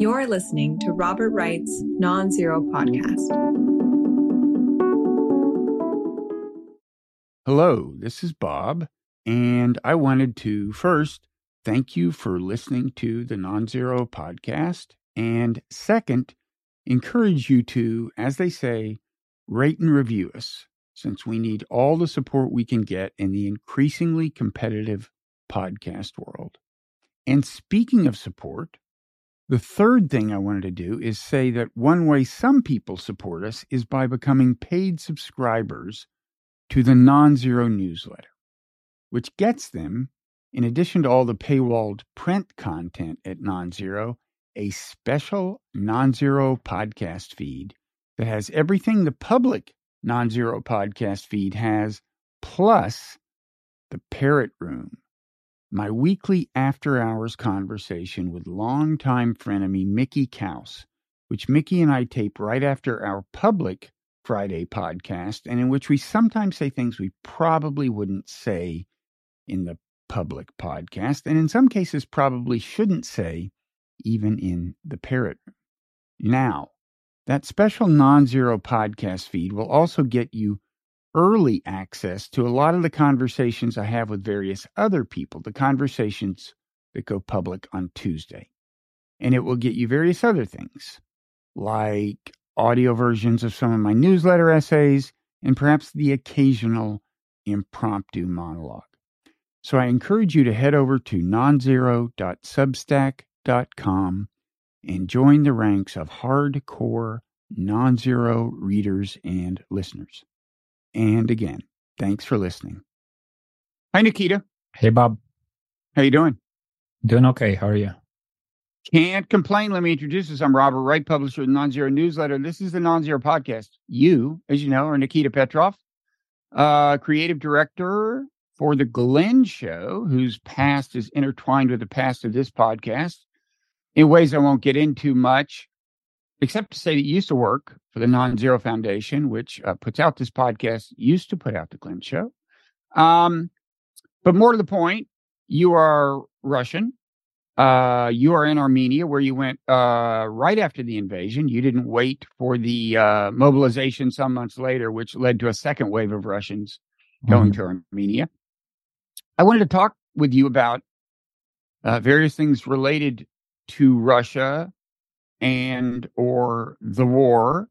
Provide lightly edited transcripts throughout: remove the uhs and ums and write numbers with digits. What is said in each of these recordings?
You're listening to Robert Wright's Non-Zero Podcast. Hello, this is Bob, and I wanted to first thank you for listening to the Non-Zero Podcast, and second, encourage you to, as they say, rate and review us, since we need all the support we can get in the increasingly competitive podcast world. And speaking of support, the third thing I wanted to do is say that one way some people support us is by becoming paid subscribers to the Non-Zero Newsletter, which gets them, in addition to all the paywalled print content at Non-Zero, a special Non-Zero podcast feed that has everything the public Non-Zero podcast feed has, plus the Parrot Room, my weekly after-hours conversation with longtime frenemy Mickey Kaus, which Mickey and I tape right after our public Friday podcast, and in which we sometimes say things we probably wouldn't say in the public podcast, and in some cases probably shouldn't say even in the Parrot Room. Now, that special Non-Zero podcast feed will also get you early access to a lot of the conversations I have with various other people, the conversations that go public on Tuesday. And it will get you various other things, like audio versions of some of my newsletter essays and perhaps the occasional impromptu monologue. So I encourage you to head over to nonzero.substack.com and join the ranks of hardcore Non-Zero readers and listeners. And again, thanks for listening. Hi, Nikita. Hey, Bob. How you doing? Doing okay. How are you? Can't complain. Let me introduce us. I'm Robert Wright, publisher of the Non-Zero Newsletter. This is the Non-Zero Podcast. You, as you know, are Nikita Petrov, creative director for the Glenn Show, whose past is intertwined with the past of this podcast in ways I won't get into much, except to say that you used to work for the Non-Zero Foundation, which puts out this podcast, used to put out the Glenn Show. But more to the point, you are Russian. You are in Armenia, where you went right after the invasion. You didn't wait for the mobilization some months later, which led to a second wave of Russians going to Armenia. I wanted to talk with you about various things related to Russia and or the war,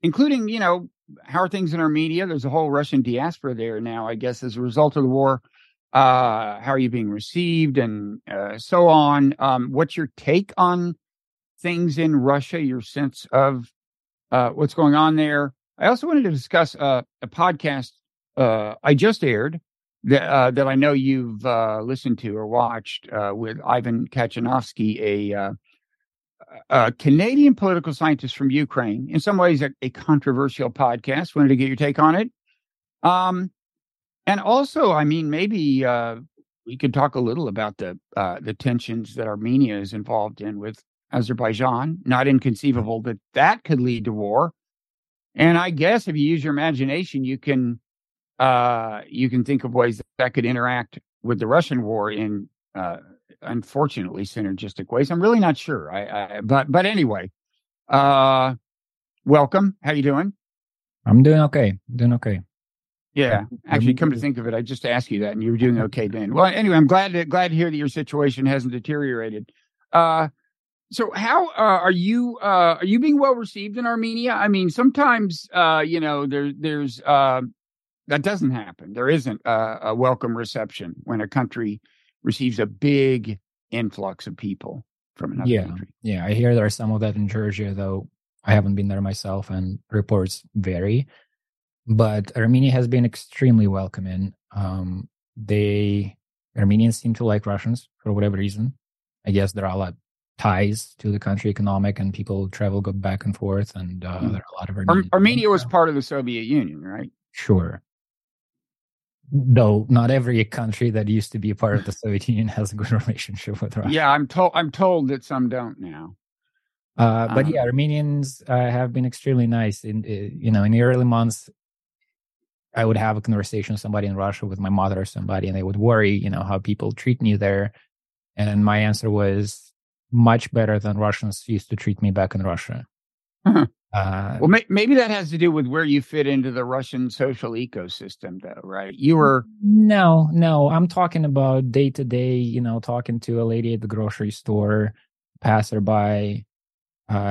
including, you know, how are things in Armenia? There's a whole Russian diaspora there now, I guess, as a result of the war. How are you being received and so on? What's your take on things in Russia, your sense of what's going on there? I also wanted to discuss a podcast I just aired that I know you've listened to or watched with Ivan Kachanovsky, a Canadian political scientist from Ukraine, in some ways a controversial podcast. Wanted to get your take on it. And also, I mean, maybe we could talk a little about the tensions that Armenia is involved in with Azerbaijan. Not inconceivable that that could lead to war. And I guess if you use your imagination, you can think of ways that could interact with the Russian war in unfortunately synergistic ways. I'm really not sure. But anyway, welcome. How you doing? I'm doing okay. Yeah. Actually, come to think of it, I just asked you that and you were doing okay then. Well, anyway, I'm glad to hear that your situation hasn't deteriorated. So how are you being well received in Armenia? I mean, sometimes, you know, there's that doesn't happen. There isn't a welcome reception when a country receives a big influx of people from another country. Yeah, I hear there's some of that in Georgia, though I haven't been there myself and reports vary. But Armenia has been extremely welcoming. Armenians seem to like Russians for whatever reason. I guess there are a lot ties to the country, economic, and people go back and forth, and there are a lot of Armenia was part of the Soviet Union, right? Sure. Though not every country that used to be a part of the Soviet Union has a good relationship with Russia. Yeah, I'm told that some don't now. But yeah, Armenians have been extremely nice. In the early months, I would have a conversation with somebody in Russia, with my mother or somebody, and they would worry, how people treat me there. And my answer was, much better than Russians used to treat me back in Russia. Uh-huh. Well, maybe that has to do with where you fit into the Russian social ecosystem, though, right? You were... No. I'm talking about day-to-day, talking to a lady at the grocery store, passerby.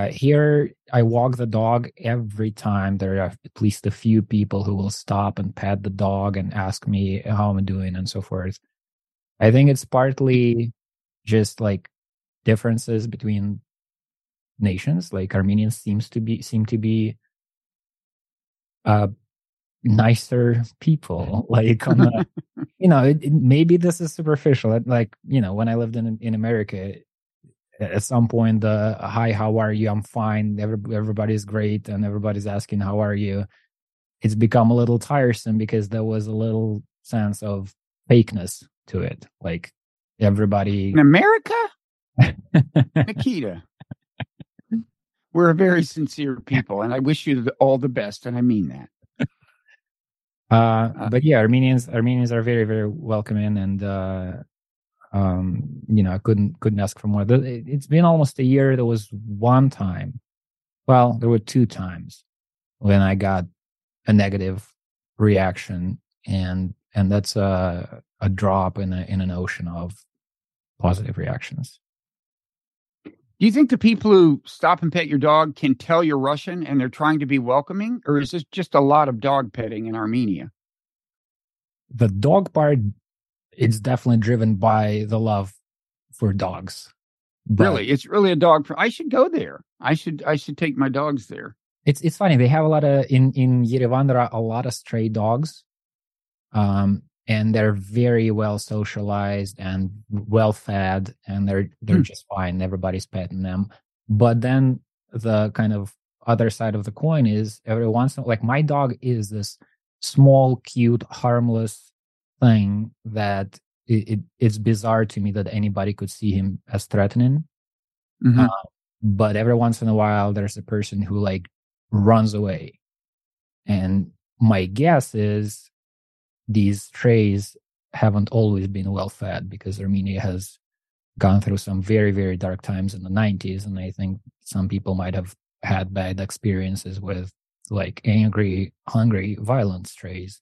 Here, I walk the dog every time. There are at least a few people who will stop and pat the dog and ask me how I'm doing and so forth. I think it's partly just like differences between nations. Like Armenians seem to be nicer people. Like on the, maybe this is superficial. Like when I lived in America, at some point the "Hi, how are you? I'm fine. Everybody's great," and everybody's asking "How are you?" It's become a little tiresome because there was a little sense of fakeness to it. Like everybody in America, Nikita. We're a very sincere people, and I wish you all the best, and I mean that. But yeah, Armenians are very, very welcoming, and I couldn't ask for more. It's been almost a year. There was one time, well, there were two times when I got a negative reaction, and that's a drop in an ocean of positive reactions. Do you think the people who stop and pet your dog can tell you're Russian and they're trying to be welcoming? Or is this just a lot of dog petting in Armenia? The dog part, it's definitely driven by the love for dogs. But really? It's really a dog. I should go there. I should take my dogs there. It's funny. They have a lot of, in Yerevan, there are a lot of stray dogs. And they're very well socialized and well fed, and they're just fine. Everybody's petting them. But then the kind of other side of the coin is every once in a while, like my dog is this small, cute, harmless thing that it's bizarre to me that anybody could see him as threatening. Mm-hmm. But every once in a while, there's a person who like runs away. And my guess is these strays haven't always been well-fed, because Armenia has gone through some very, very dark times in the 90s. And I think some people might have had bad experiences with like angry, hungry, violent strays,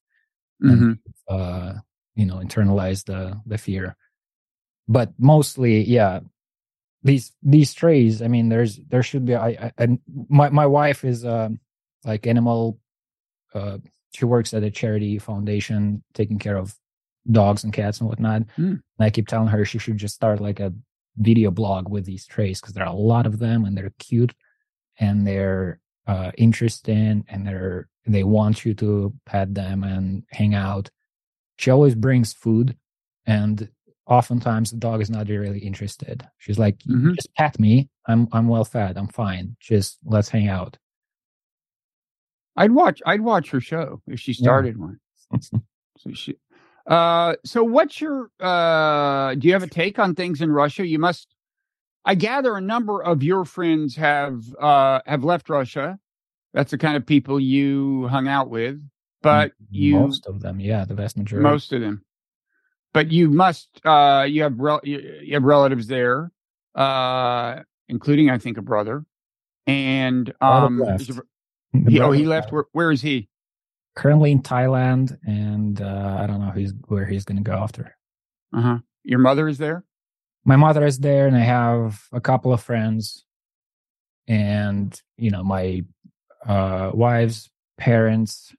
mm-hmm. and internalize the fear. But mostly, yeah, these strays, I mean, there should be, my wife is like animal, she works at a charity foundation taking care of dogs and cats and whatnot. Mm. And I keep telling her she should just start like a video blog with these strays, because there are a lot of them, and they're cute, and they're interesting, and they want you to pet them and hang out. She always brings food, and oftentimes the dog is not really interested. She's like, mm-hmm. "Just pet me. I'm well fed. I'm fine. Just let's hang out." I'd watch her show if she started one. So what's your do you have a take on things in Russia? I gather a number of your friends have left Russia. That's the kind of people you hung out with, but most of them, yeah, the vast majority. Most of them. But you must you have relatives there, including I think a brother. And he left. Where is he? Currently in Thailand, and I don't know where he's going to go after. Uh-huh. Your mother is there? My mother is there, and I have a couple of friends, and my wife's parents.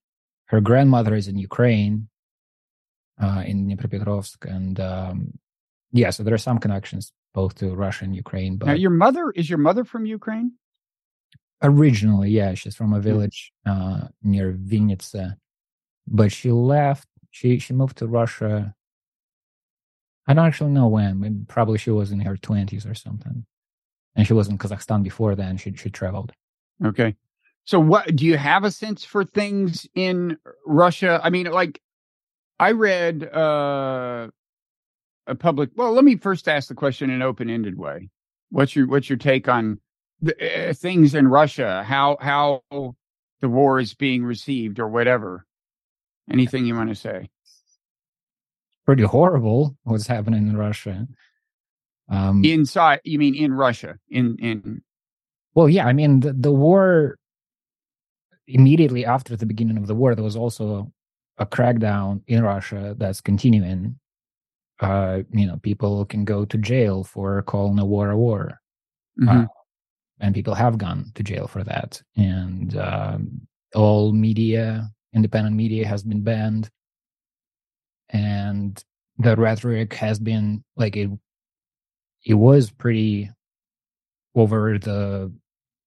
Her grandmother is in Ukraine, in Dnipropetrovsk, and so there are some connections both to Russia and Ukraine. But now, is your mother from Ukraine? Originally, yeah, she's from a village near Vinnytsia, but she left. She moved to Russia. I don't actually know when. Probably she was in her 20s or something, and she was in Kazakhstan before then. She traveled. Okay, so what do you have a sense for things in Russia? I mean, like I read a public. Well, let me first ask the question in an open-ended way. What's your take on things in Russia, how the war is being received or whatever? Anything you want to say? Pretty horrible what's happening in Russia. Inside, you mean in Russia? Well, yeah, I mean, the war, immediately after the beginning of the war, there was also a crackdown in Russia that's continuing. People can go to jail for calling a war, mm-hmm. And people have gone to jail for that. And all media, independent media, has been banned, and the rhetoric has been like it. It was pretty over the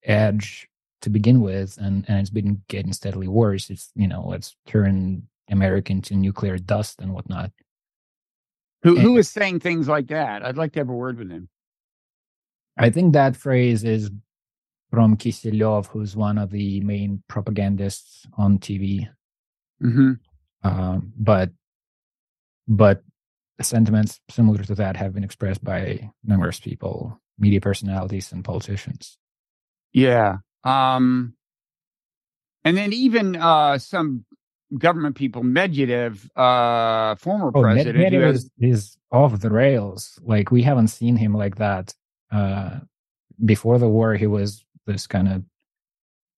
edge to begin with, and it's been getting steadily worse. It's, let's turn America into nuclear dust and whatnot. Who is saying things like that? I'd like to have a word with him. I think that phrase is from Kiselyov, who's one of the main propagandists on TV. Mm-hmm. But sentiments similar to that have been expressed by numerous people, media personalities, and politicians. Yeah. And then even some government people, Medvedev, former president. Medvedev is off the rails. Like, we haven't seen him like that. Before the war, he was this kind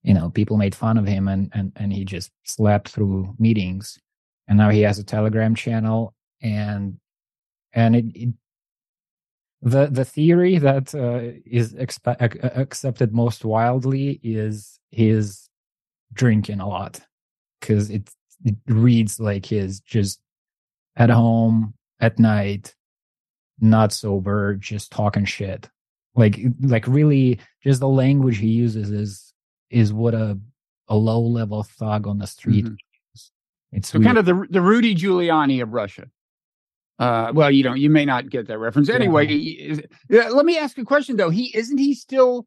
of, people made fun of him and he just slept through meetings. And now he has a Telegram channel, and it the theory that is accepted most wildly is his drinking a lot, because it reads like he's just at home at night, not sober, just talking shit. Like really, just the language he uses is what a low level thug on the street. Mm-hmm. It's so kind of the Rudy Giuliani of Russia. Well, you may not get that reference anyway. Yeah. Let me ask a question though. Doesn't he still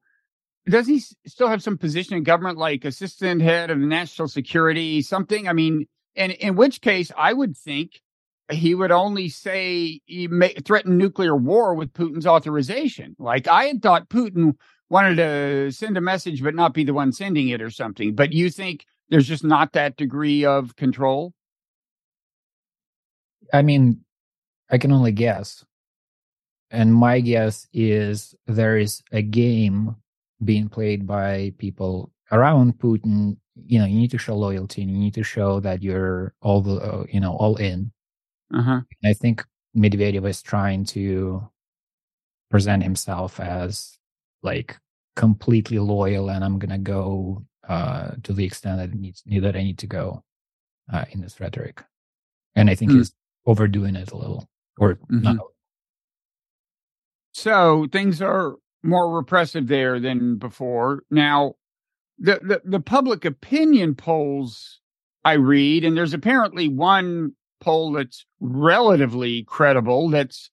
have some position in government, like assistant head of national security, something? I mean, and in which case I would think he would only say he may threaten nuclear war with Putin's authorization. Like, I had thought Putin wanted to send a message but not be the one sending it or something. But you think there's just not that degree of control? I mean, I can only guess. And my guess is there is a game being played by people around Putin. You need to show loyalty, and you need to show that you're all in. Uh-huh. And I think Medvedev is trying to present himself as like completely loyal, and I'm gonna go to the extent that I need to go in this rhetoric. And I think he's overdoing it a little, or not. So things are more repressive there than before. Now, the public opinion polls I read, and there's apparently one poll that's relatively credible, that's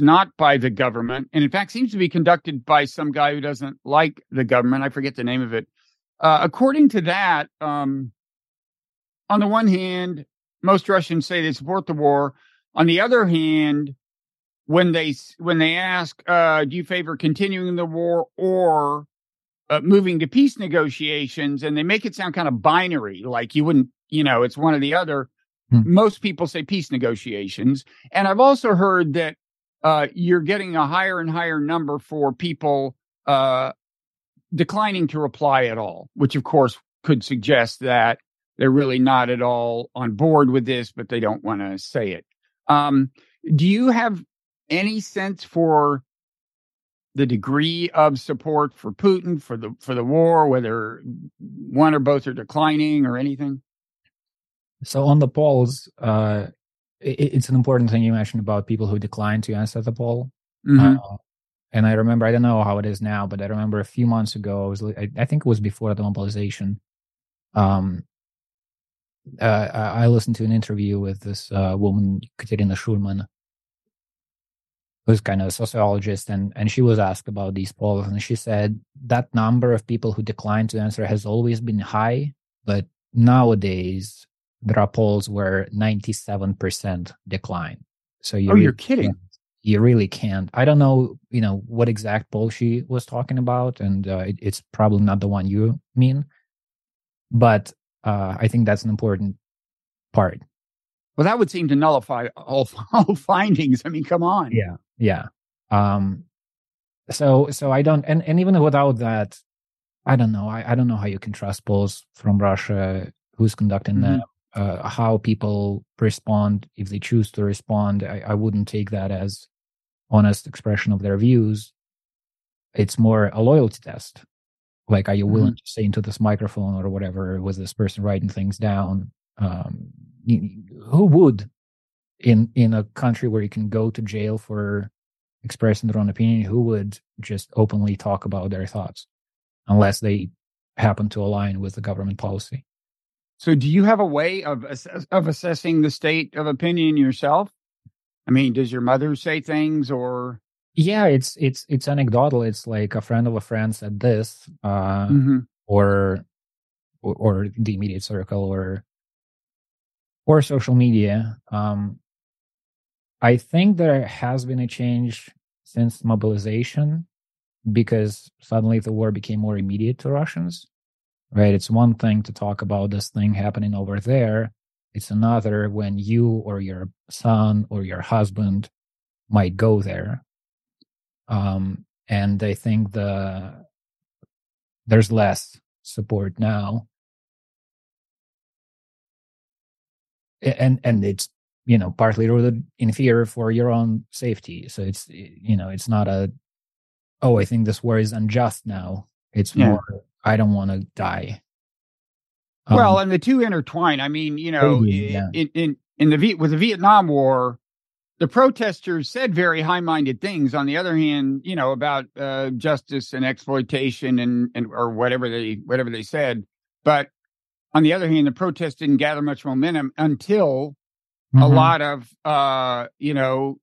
not by the government, and in fact seems to be conducted by some guy who doesn't like the government. I forget the name of it. According to that, on the one hand, most Russians say they support the war. On the other hand, when they ask, do you favor continuing the war or moving to peace negotiations, and they make it sound kind of binary, like you wouldn't, it's one or the other. Most people say peace negotiations. And I've also heard that you're getting a higher and higher number for people declining to reply at all, which, of course, could suggest that they're really not at all on board with this, but they don't want to say it. Do you have any sense for the degree of support for Putin, for the war, whether one or both are declining or anything? So on the polls, it's an important thing you mentioned about people who declined to answer the poll. Mm-hmm. And I remember, I don't know how it is now, but I remember a few months ago, I think it was before the mobilization. I listened to an interview with this woman, Katerina Shulman, who's kind of a sociologist, and she was asked about these polls, and she said that number of people who declined to answer has always been high, but nowadays there are polls where 97% decline. So you're kidding. You really can't. I don't know, what exact poll she was talking about, and it's probably not the one you mean. But I think that's an important part. Well, that would seem to nullify all findings. I mean, come on. Yeah. So I don't, and even without that, I don't know. I don't know how you can trust polls from Russia, who's conducting them, how people respond, if they choose to respond. I wouldn't take that as honest expression of their views. It's more a loyalty test. Like, are you willing to say into this microphone or whatever, was this person writing things down? Who would, in a country where you can go to jail for expressing their own opinion, who would just openly talk about their thoughts unless they happen to align with the government policy? So do you have a way of assessing the state of opinion yourself? I mean, does your mother say things or? Yeah, it's anecdotal. It's like a friend of a friend said this, or the immediate circle, or social media. I think there has been a change since mobilization, because suddenly the war became more immediate to Russians. Right? It's one thing to talk about this thing happening over there. It's another when you or your son or your husband might go there. And I think there's less support now, and it's, you know, partly rooted in fear for your own safety. So it's, you know, it's not a, oh, I think this war is unjust now. It's more, I don't want to die. Well, and the two intertwine. I mean, you know, with the Vietnam War, the protesters said very high-minded things. On the other hand, you know, about justice and exploitation and or whatever they said. But on the other hand, the protest didn't gather much momentum until a lot of you know,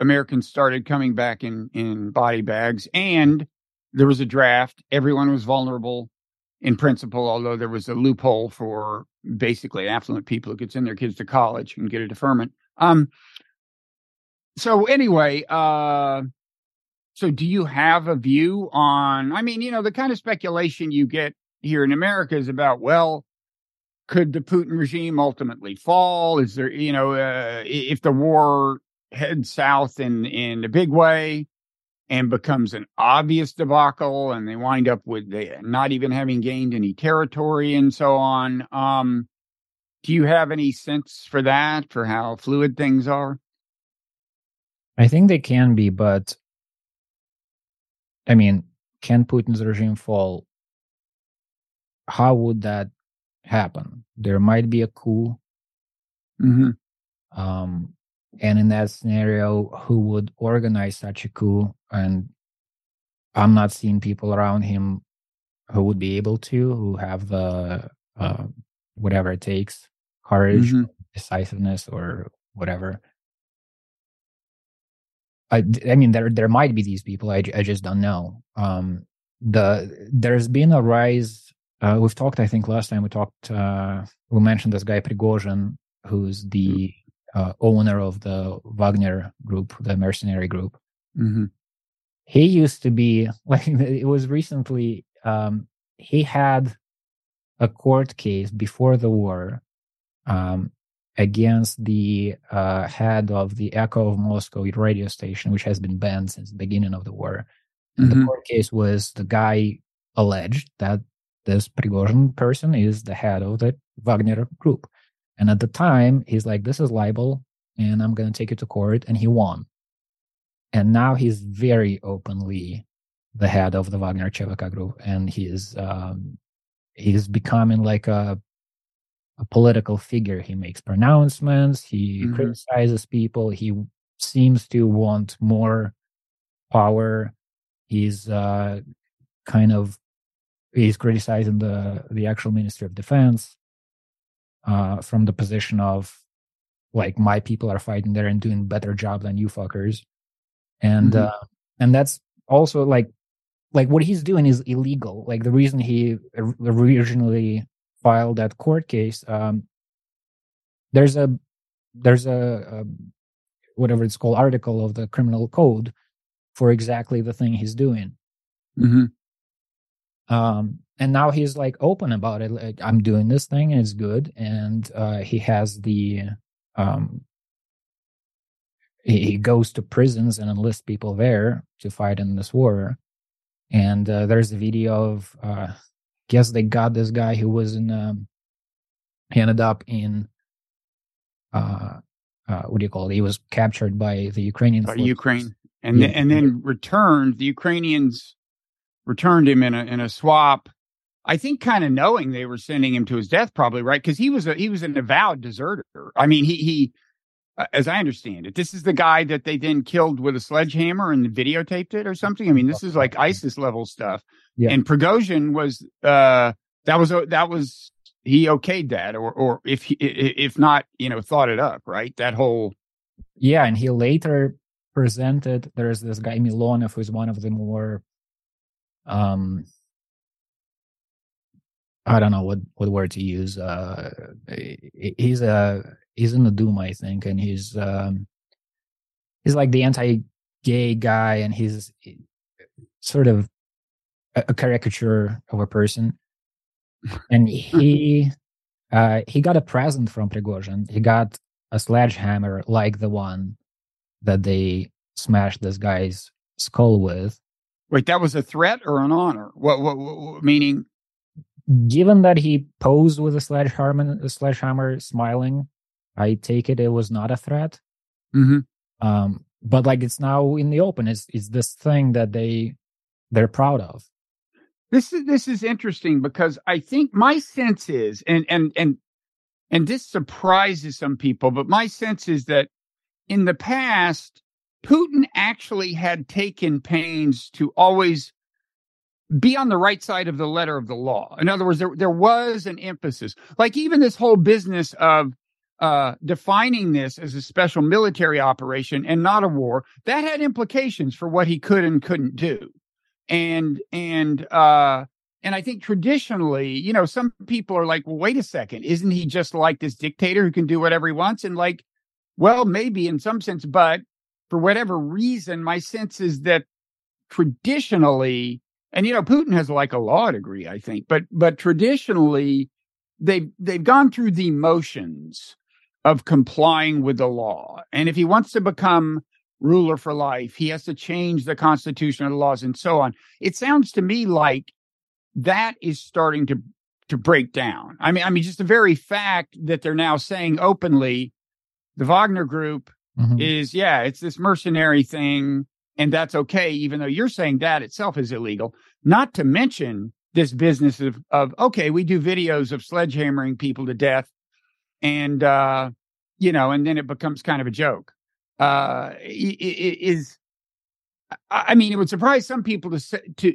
Americans started coming back in body bags, and there was a draft. Everyone was vulnerable in principle, although there was a loophole for basically affluent people who could send their kids to college and get a deferment. So anyway, so do you have a view on, I mean, you know, the kind of speculation you get here in America is about, well, could the Putin regime ultimately fall? Is there, you know, if the war heads south in a big way and becomes an obvious debacle and they wind up with not even having gained any territory and so on. Do you have any sense for that, for how fluid things are? I think they can be, but I mean, can Putin's regime fall? How would that happen? There might be a coup. And in that scenario, who would organize such a coup? And I'm not seeing people around him who would be able to, who have the whatever it takes, courage, decisiveness, or whatever. I mean, there might be these people. I just don't know. There's been a rise. We've talked, I think, last time we talked. We mentioned this guy Prigozhin, who's the owner of the Wagner group, the mercenary group. He used to be like, it was recently. He had a court case before the war. Against the head of the Echo of Moscow radio station, which has been banned since the beginning of the war. And the court case was the guy alleged that this Prigozhin person is the head of the Wagner group. And at the time, he's like, this is libel, and I'm going to take it to court. And he won. And now he's very openly the head of the Wagner ЧВК group. And he's becoming like a political figure. He makes pronouncements, he criticizes people, he seems to want more power. He's he's criticizing the actual Ministry of Defense from the position of like, my people are fighting there and doing a better job than you fuckers. And and that's also like what he's doing is illegal. Like, the reason he originally filed that court case, there's a whatever it's called, article of the criminal code for exactly the thing he's doing. And now he's like open about it. Like, I'm doing this thing and it's good. And he has the he goes to prisons and enlists people there to fight in this war. And there's a video of, guess they got this guy who was in, he ended up in, what do you call it? He was captured by the Ukrainian forces. Ukraine. And, then returned, the Ukrainians returned him in a swamp. I think kind of knowing they were sending him to his death, probably, right? Because he was an avowed deserter. I mean, he as I understand it, this is the guy that they then killed with a sledgehammer and videotaped it or something. I mean, this is like ISIS level stuff. Yeah. And Prigozhin was that was he okayed that, or if not, thought it up, right? That whole and he later presented. There's this guy Milonov, who's one of the more I don't know what word to use. He's in the Duma, I think, and he's like the anti-gay guy, and he's sort of a caricature of a person. And he got a present from Prigozhin. He got a sledgehammer like the one that they smashed this guy's skull with. Wait, that was a threat or an honor? What meaning? Given that he posed with a sledgehammer smiling, I take it was not a threat. Mm-hmm. But like it's now in the open. It's this thing that they're proud of. This is interesting because I think my sense is, and this surprises some people, but my sense is that in the past, Putin actually had taken pains to always be on the right side of the letter of the law. In other words, there was an emphasis, like even this whole business of defining this as a special military operation and not a war, that had implications for what he could and couldn't do. And I think traditionally, some people are like, well, wait a second, isn't he just like this dictator who can do whatever he wants? And like, well, maybe in some sense, but for whatever reason, my sense is that traditionally, and, Putin has like a law degree, I think. But traditionally, they've gone through the motions of complying with the law. And if he wants to become ruler for life, he has to change the constitution and the laws and so on. It sounds to me like that is starting to break down. I mean, just the very fact that they're now saying openly the Wagner group is, it's this mercenary thing. And that's okay, even though you're saying that itself is illegal, not to mention this business of okay, we do videos of sledgehammering people to death and, and then it becomes kind of a joke. It would surprise some people to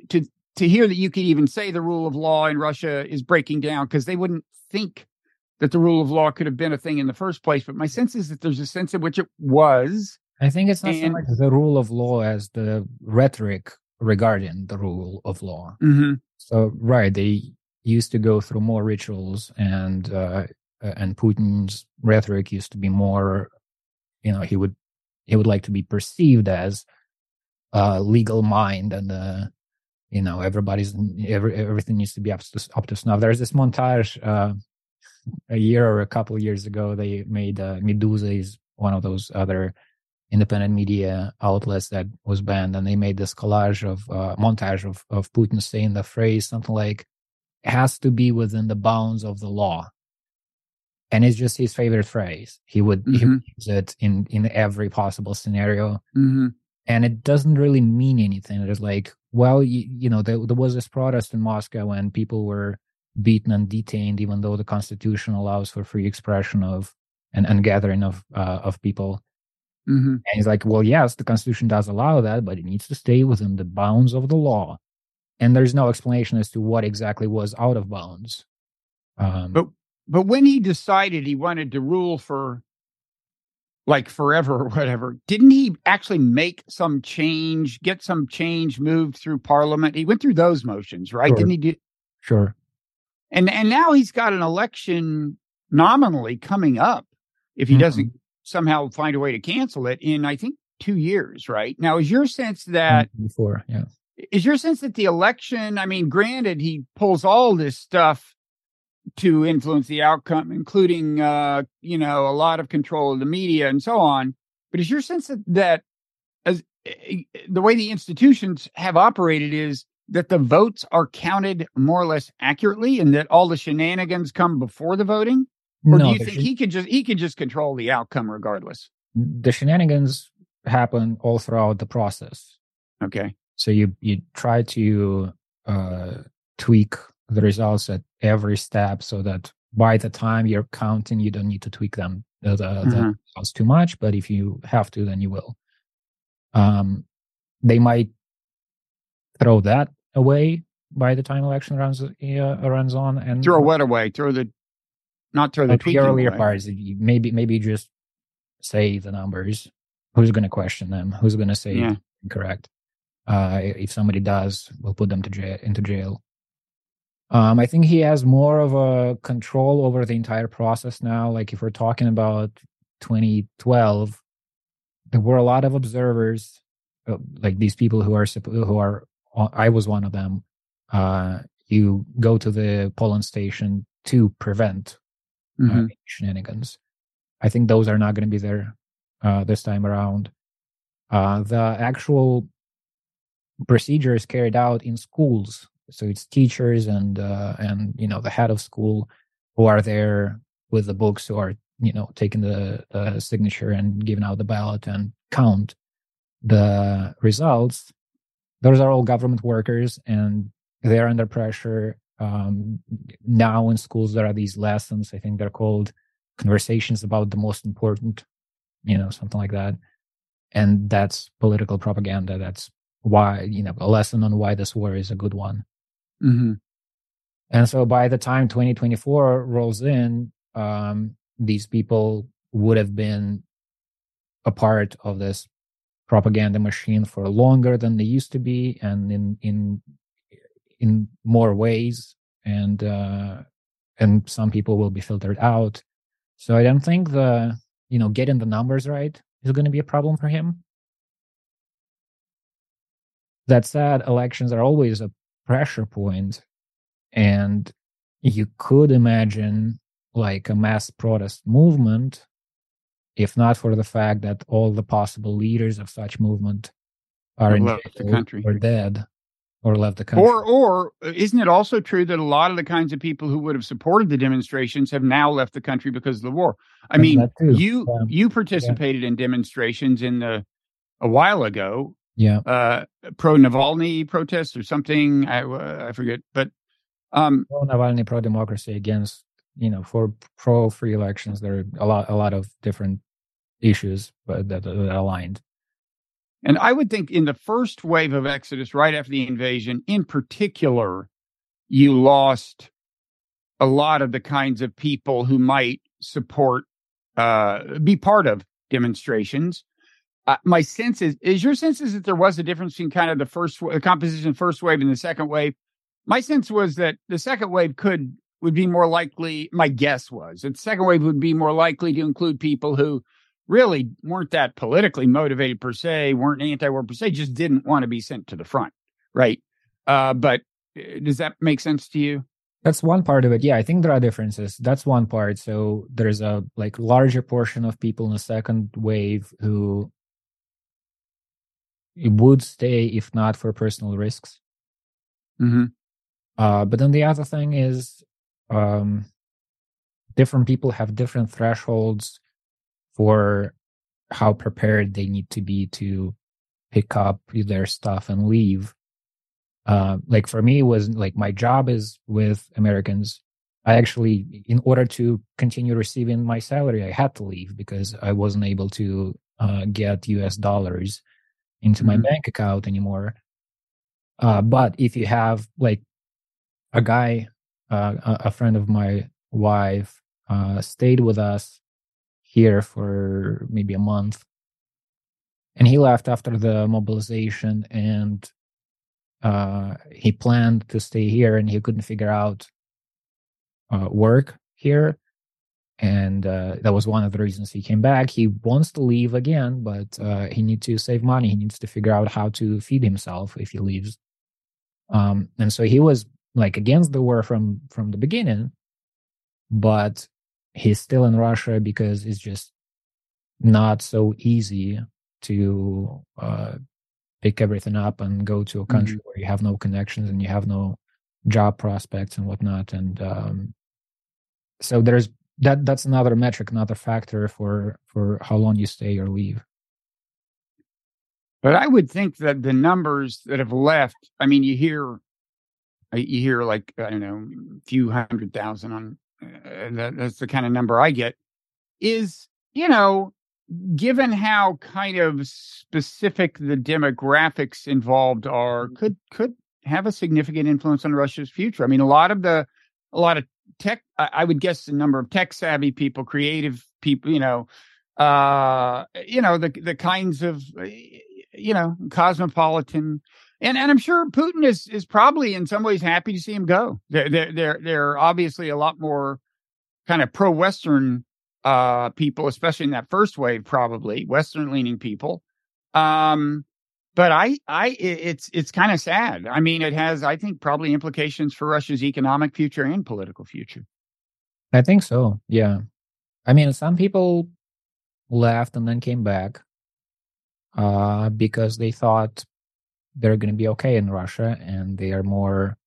hear that you could even say the rule of law in Russia is breaking down because they wouldn't think that the rule of law could have been a thing in the first place. But my sense is that there's a sense in which it was. I think it's not so much the rule of law as the rhetoric regarding the rule of law. Mm-hmm. So, right, they used to go through more rituals, and Putin's rhetoric used to be more, he would like to be perceived as a legal mind, and everything needs to be up to snuff. There's this montage a year or a couple years ago they made Meduza is one of those other independent media outlets that was banned, and they made this montage of Putin saying the phrase something like "has to be within the bounds of the law," and it's just his favorite phrase. He would use it in every possible scenario, and it doesn't really mean anything. It's like, well, there was this protest in Moscow when people were beaten and detained, even though the Constitution allows for free expression of and gathering of people. Mm-hmm. And he's like, well, yes, the Constitution does allow that, but it needs to stay within the bounds of the law. And there's no explanation as to what exactly was out of bounds. But when he decided he wanted to rule for like forever or whatever, didn't he actually make some change, get some change moved through Parliament? He went through those motions, right? Sure. Didn't he do? Sure. And now he's got an election nominally coming up if he doesn't somehow find a way to cancel it in, I think, 2 years, right? Now, is your sense that the election, I mean, granted, he pulls all this stuff to influence the outcome, including, a lot of control of the media and so on. But is your sense that as the way the institutions have operated is that the votes are counted more or less accurately and that all the shenanigans come before the voting? Or no, do you think he could just control the outcome regardless? The shenanigans happen all throughout the process. Okay. So you try to tweak the results at every step so that by the time you're counting, you don't need to tweak them. The results too much, but if you have to, then you will. They might throw that away by the time election runs on, and throw what away? Throw the earlier parts. Maybe just say the numbers. Who's going to question them? Who's going to say it's incorrect? If somebody does, we'll put them into jail. I think he has more of a control over the entire process now. Like if we're talking about 2012, there were a lot of observers, like these people who are. I was one of them. You go to the polling station to prevent shenanigans. I think those are not going to be there this time around. The actual procedure is carried out in schools. So it's teachers and the head of school who are there with the books, who are taking the signature and giving out the ballot and count the results. Those are all government workers, and they're under pressure. Now in schools there are these lessons. I think they're called conversations about the most important, something like that. And that's political propaganda. That's why a lesson on why this war is a good one. Mm-hmm. And so by the time 2024 rolls in, these people would have been a part of this propaganda machine for longer than they used to be, and in more ways. And some people will be filtered out. So I don't think getting the numbers right is going to be a problem for him. That said, elections are always a pressure point, and you could imagine like a mass protest movement, if not for the fact that all the possible leaders of such movement are in jail or dead or left the country. Or isn't it also true that a lot of the kinds of people who would have supported the demonstrations have now left the country because of the war? I mean, you participated in demonstrations a while ago. Yeah, pro Navalny protests or something. I forget, but pro Navalny, pro democracy, against for pro free elections. There are a lot of different issues, but that are aligned. And I would think in the first wave of exodus, right after the invasion, in particular, you lost a lot of the kinds of people who might support, be part of demonstrations. My sense is your sense is that there was a difference between kind of the first composition, first wave and the second wave. My sense was that the second wave would be more likely. My guess was that the second wave would be more likely to include people who really weren't that politically motivated per se, weren't anti-war per se, just didn't want to be sent to the front. Right. But does that make sense to you? That's one part of it. Yeah, I think there are differences. That's one part. So there's a larger portion of people in the second wave who it would stay if not for personal risks. Mm-hmm. But then the other thing is different people have different thresholds for how prepared they need to be to pick up their stuff and leave. For me, it was my job is with Americans. I actually, in order to continue receiving my salary, I had to leave because I wasn't able to get US dollars into my bank account anymore. But if you have a guy, a friend of my wife, stayed with us here for maybe a month, and he left after the mobilization, and he planned to stay here, and he couldn't figure out work here. And that was one of the reasons he came back. He wants to leave again, but he needs to save money. He needs to figure out how to feed himself if he leaves. And so he was against the war from the beginning, but he's still in Russia because it's just not so easy to pick everything up and go to a country where you have no connections and you have no job prospects and whatnot. And so there's that. That's another metric, another factor for how long you stay or leave. But I would think that the numbers that have left, I mean, you hear like, I don't know, a few 100,000 on, that's the kind of number I get, is, you know, given how kind of specific the demographics involved are, could have a significant influence on Russia's future. I mean, a lot of tech, I would guess the number of tech savvy people, creative people, the kinds of, cosmopolitan, and I'm sure Putin is probably in some ways happy to see him go. They're obviously a lot more kind of pro-Western people, especially in that first wave, probably Western-leaning people. But it's kind of sad. I mean, it has, I think, probably implications for Russia's economic future and political future. I think so. Yeah, I mean, some people left and then came back because they thought they're going to be okay in Russia, and they are more.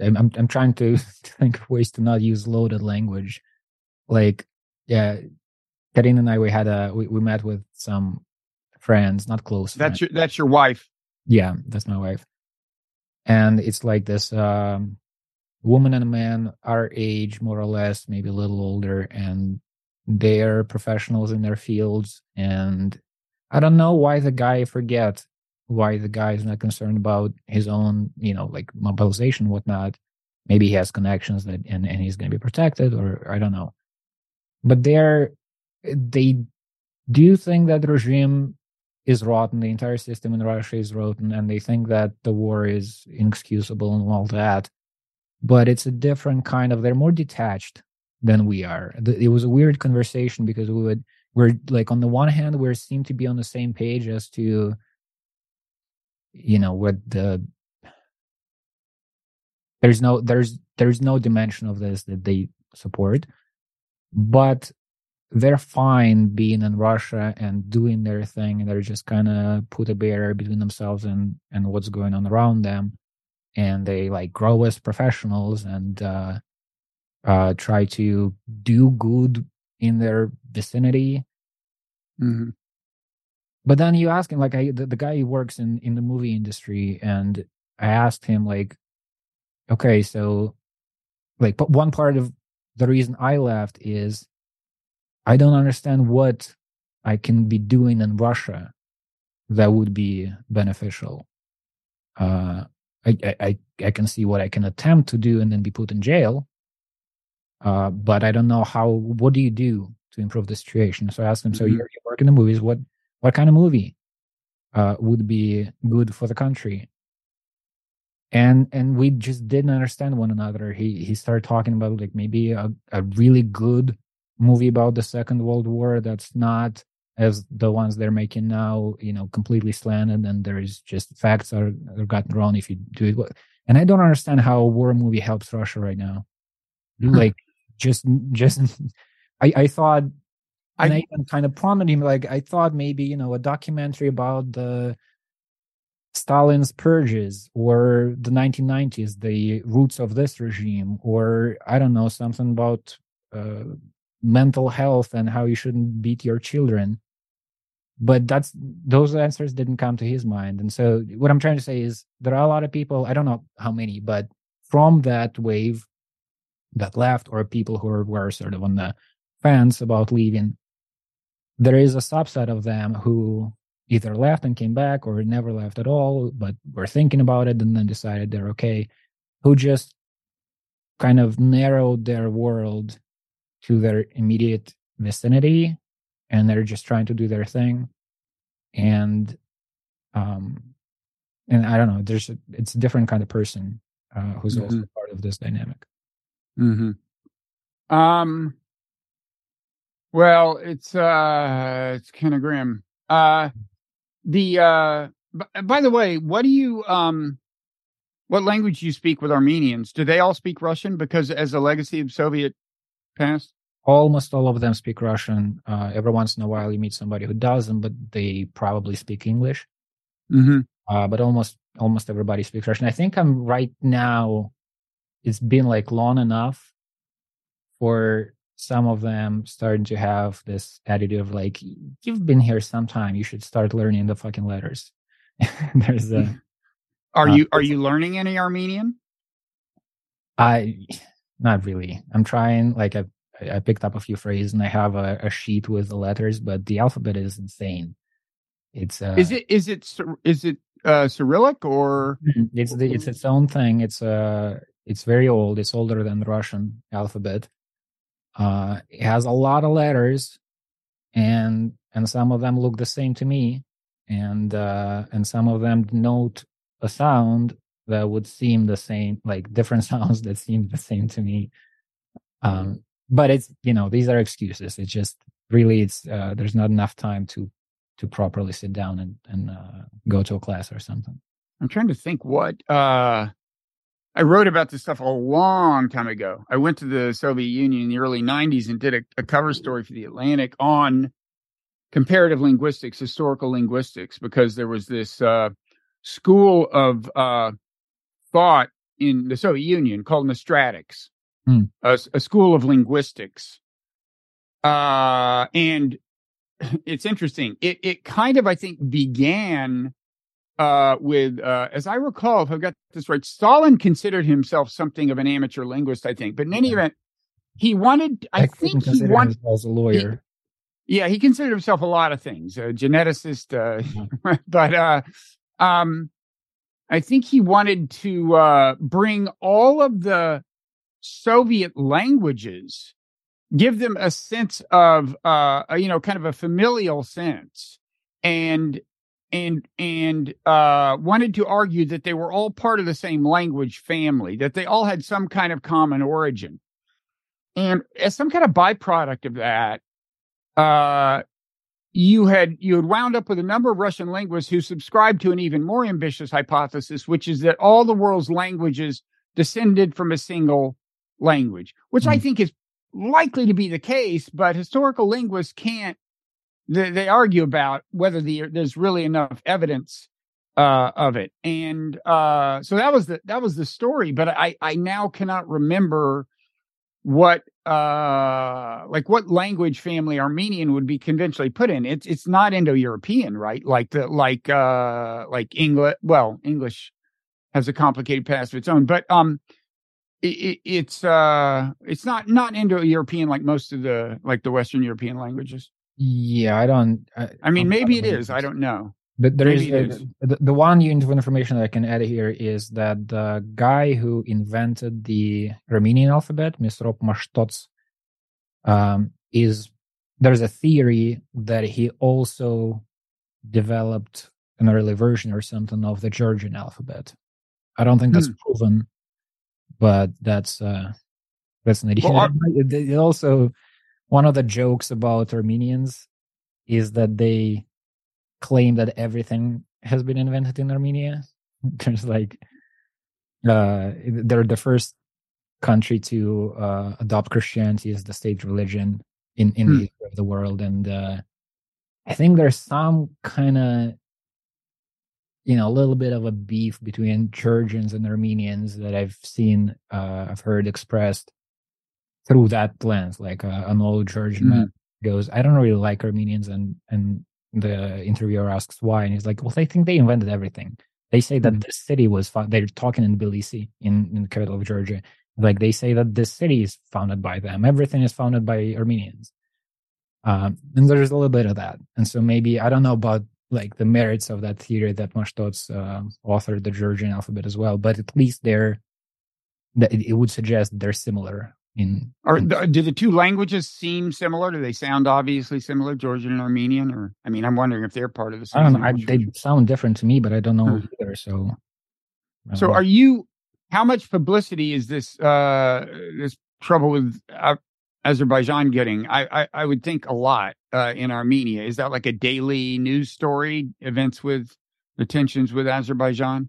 I'm trying to think of ways to not use loaded language, like yeah. Karina and I, we met with some friends, not close. That's your wife. Yeah, that's my wife. And it's like this woman and a man our age, more or less, maybe a little older, and they're professionals in their fields. And I don't know why the guy is not concerned about his own, like mobilization, whatnot. Maybe he has connections that, and he's going to be protected, or I don't know. But they do think that the regime is rotten, the entire system in Russia is rotten, and they think that the war is inexcusable and all that. But it's a different kind of, they're more detached than we are. It was a weird conversation because we're like, on the one hand, we seem to be on the same page as to, there's no dimension of this that they support, but they're fine being in Russia and doing their thing, and they're just kind of put a barrier between themselves and what's going on around them, and they like grow as professionals and try to do good in their vicinity. Mm-hmm. But then you ask him, like the guy who works in the movie industry, and I asked him like, okay, so like, but one part of the reason I left is I don't understand what I can be doing in Russia that would be beneficial. I can see what I can attempt to do and then be put in jail. But I don't know what do you do to improve the situation? So I asked him, so you work in the movies, what kind of movie would be good for the country? And we just didn't understand one another. He started talking about like maybe a really good movie about the Second World War that's not as the ones they're making now, completely slanted, and there is just facts are gotten wrong if you do it well. And I don't understand how a war movie helps Russia right now. Like, just I thought, and I even kind of prompted him, like, I thought maybe, a documentary about the Stalin's purges or the 1990s, the roots of this regime, or I don't know, something about mental health and how you shouldn't beat your children. But those answers didn't come to his mind. And so what I'm trying to say is there are a lot of people, I don't know how many, but from that wave that left, or people who were sort of on the fence about leaving, there is a subset of them who either left and came back or never left at all, but were thinking about it and then decided they're okay, who just kind of narrowed their world to their immediate vicinity, and they're just trying to do their thing. And I don't know, it's a different kind of person who's also part of this dynamic. Mm-hmm. Well, it's kind of grim. By the way, what do you, what language do you speak with Armenians? Do they all speak Russian because as a legacy of Soviet past? Almost all of them speak Russian. Every once in a while you meet somebody who doesn't, but they probably speak English. Mm-hmm. But almost everybody speaks Russian. I think I'm right now, it's been like long enough for some of them starting to have this attitude of like, you've been here sometime, you should start learning the fucking letters. There's a. Are you learning any Armenian? Not really. I'm trying. Like I picked up a few phrases and I have a sheet with the letters, but the alphabet is insane. It's is it Cyrillic or it's its own thing. It's very old. It's older than the Russian alphabet. It has a lot of letters, and some of them look the same to me, and some of them denote a sound that would seem the same, like different sounds that seem the same to me. But it's, you know, these are excuses. It's just really, it's there's not enough time to properly sit down and go to a class or something. I'm trying to think what I wrote about this stuff a long time ago. I went to the Soviet Union in the early 90s and did a cover story for The Atlantic on comparative linguistics, historical linguistics, because there was this school of thought in the Soviet Union called nostratics, a school of linguistics. And it's interesting. It kind of, I think, began with, as I recall, if I've got this right, Stalin considered himself something of an amateur linguist, I think. But in any event, he wanted, I think he wanted as a lawyer. He considered himself a lot of things, a geneticist, but... I think he wanted to bring all of the Soviet languages, give them a sense of, kind of a familial sense, and wanted to argue that they were all part of the same language family, that they all had some kind of common origin. And as some kind of byproduct of that, you had wound up with a number of Russian linguists who subscribed to an even more ambitious hypothesis, which is that all the world's languages descended from a single language, which I think is likely to be the case. But historical linguists they argue about whether there's really enough evidence of it. And so that was the story. But I now cannot remember what language family Armenian would be conventionally put in. It's not Indo-European, right? Like English. Well, English has a complicated past of its own, but it's not Indo-European like most of the Western European languages. Yeah, I don't. Maybe it is. I don't know. But there is the one unit of information that I can add here is that the guy who invented the Romanian alphabet, Misrop Mashtots, there's a theory that he also developed an early version or something of the Georgian alphabet. I don't think that's proven, but that's an idea. Well, also, one of the jokes about Armenians is that they claim that everything has been invented in Armenia. There's they're the first country to adopt Christianity as the state religion in the history of the world, and I think there's some kind of, you know, a little bit of a beef between Georgians and Armenians that I've heard expressed through that lens. Like an old Georgian man goes, "I don't really like Armenians," and the interviewer asks why, and he's like, "Well, they think they invented everything. They say that the city was found." They're talking in Tbilisi, in the capital of Georgia. Like, they say that this city is founded by them. Everything is founded by Armenians. And there's a little bit of that. And so maybe, I don't know about like the merits of that theory that Mashtots authored the Georgian alphabet as well, but at least it would suggest they're similar. Do the two languages seem similar? Do they sound obviously similar, Georgian and Armenian? Or I'm wondering if they're part of the same. I don't know. They sound different to me, but I don't know either. So are you? How much publicity is this? This trouble with Azerbaijan getting? I would think a lot in Armenia. Is that like a daily news story? Events with the tensions with Azerbaijan?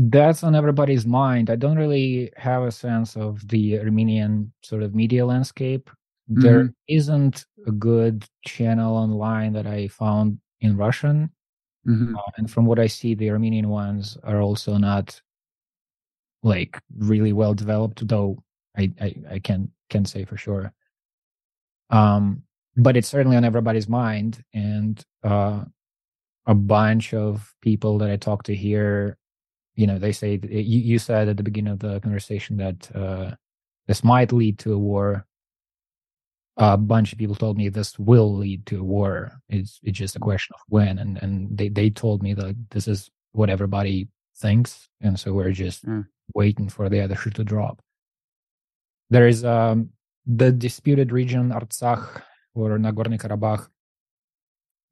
That's on everybody's mind. I don't really have a sense of the Armenian sort of media landscape. There isn't a good channel online that I found in Russian. And from what I see, the Armenian ones are also not like really well developed, though I can say for sure. But it's certainly on everybody's mind, and a bunch of people that I talk to here, you know, they say, you said at the beginning of the conversation that this might lead to a war. A bunch of people told me this will lead to a war. It's just a question of when. And they told me that this is what everybody thinks. And so we're just waiting for the other shoe to drop. There is the disputed region, Artsakh or Nagorno Karabakh,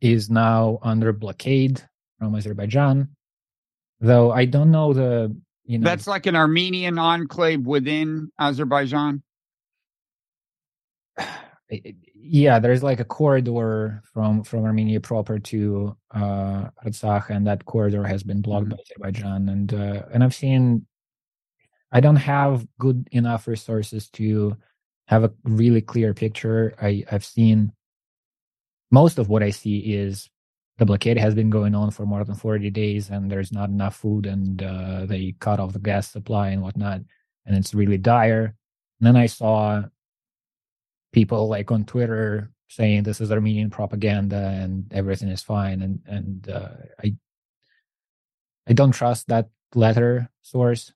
is now under blockade from Azerbaijan. Though I don't know the... you know, that's like an Armenian enclave within Azerbaijan? Yeah, there's like a corridor from Armenia proper to Artsakh, and that corridor has been blocked by Azerbaijan. And I've seen, I don't have good enough resources to have a really clear picture. I've seen, most of what I see is the blockade has been going on for more than 40 days, and there's not enough food, and they cut off the gas supply and whatnot, and it's really dire. And then I saw people like on Twitter saying this is Armenian propaganda and everything is fine, and I don't trust that latter source.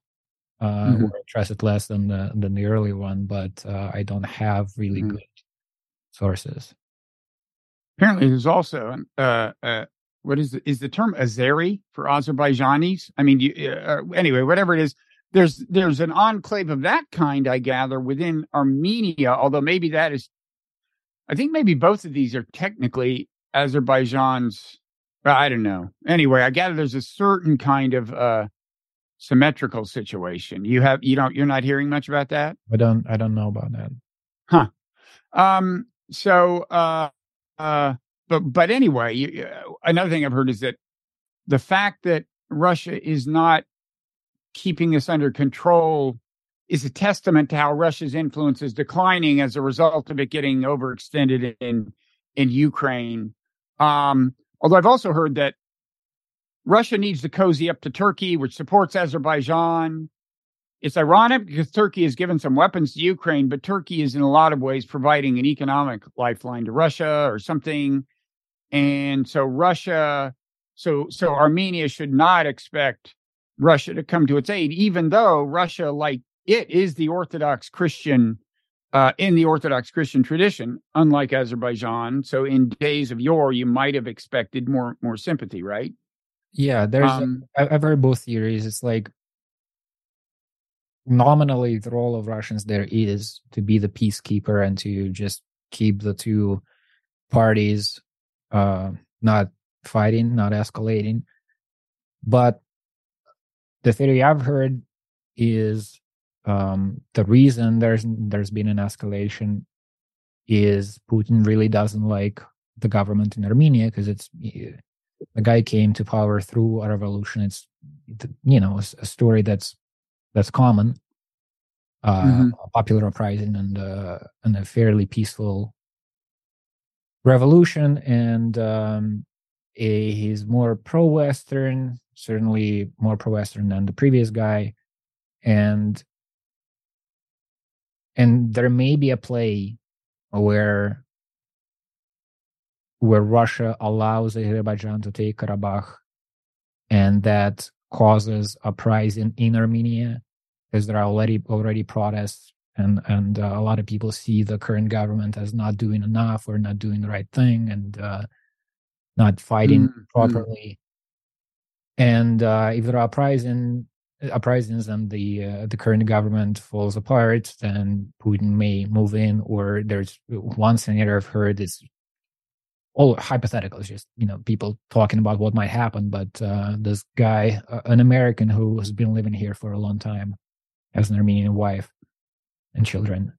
Or I trust it less than the early one, but I don't have really good sources. Apparently, there's also what is the term Azeri for Azerbaijanis? I mean, anyway, whatever it is. There's an enclave of that kind, I gather, within Armenia, although maybe that is, I think maybe both of these are technically Azerbaijan's, I don't know. Anyway, I gather there's a certain kind of symmetrical situation. You're not hearing much about that? I don't know about that. Huh. But anyway, another thing I've heard is that the fact that Russia is not keeping this under control is a testament to how Russia's influence is declining as a result of it getting overextended in Ukraine. Although I've also heard that Russia needs to cozy up to Turkey, which supports Azerbaijan. It's ironic because Turkey has given some weapons to Ukraine, but Turkey is in a lot of ways providing an economic lifeline to Russia or something. And so so Armenia should not expect Russia to come to its aid, even though Russia, like it, is the Orthodox Christian, in the Orthodox Christian tradition, unlike Azerbaijan. So in days of yore, you might have expected more sympathy, right? Yeah, there's. I've heard both theories. It's like nominally the role of Russians there is to be the peacekeeper and to just keep the two parties not fighting, not escalating. But the theory I've heard is the reason there's been an escalation is Putin really doesn't like the government in Armenia because the guy came to power through a revolution. It's, you know, a story that's common, a popular uprising and a fairly peaceful revolution, and he's more pro-Western. Certainly more pro-Western than the previous guy, and there may be a play where Russia allows Azerbaijan to take Karabakh, and that causes uprising in Armenia because there are already protests, and a lot of people see the current government as not doing enough or not doing the right thing and not fighting properly. And if there are uprisings and the current government falls apart, then Putin may move in. Or there's one scenario I've heard is all hypothetical. It's just, you know, people talking about what might happen. But this guy, an American who has been living here for a long time, has an Armenian wife and children.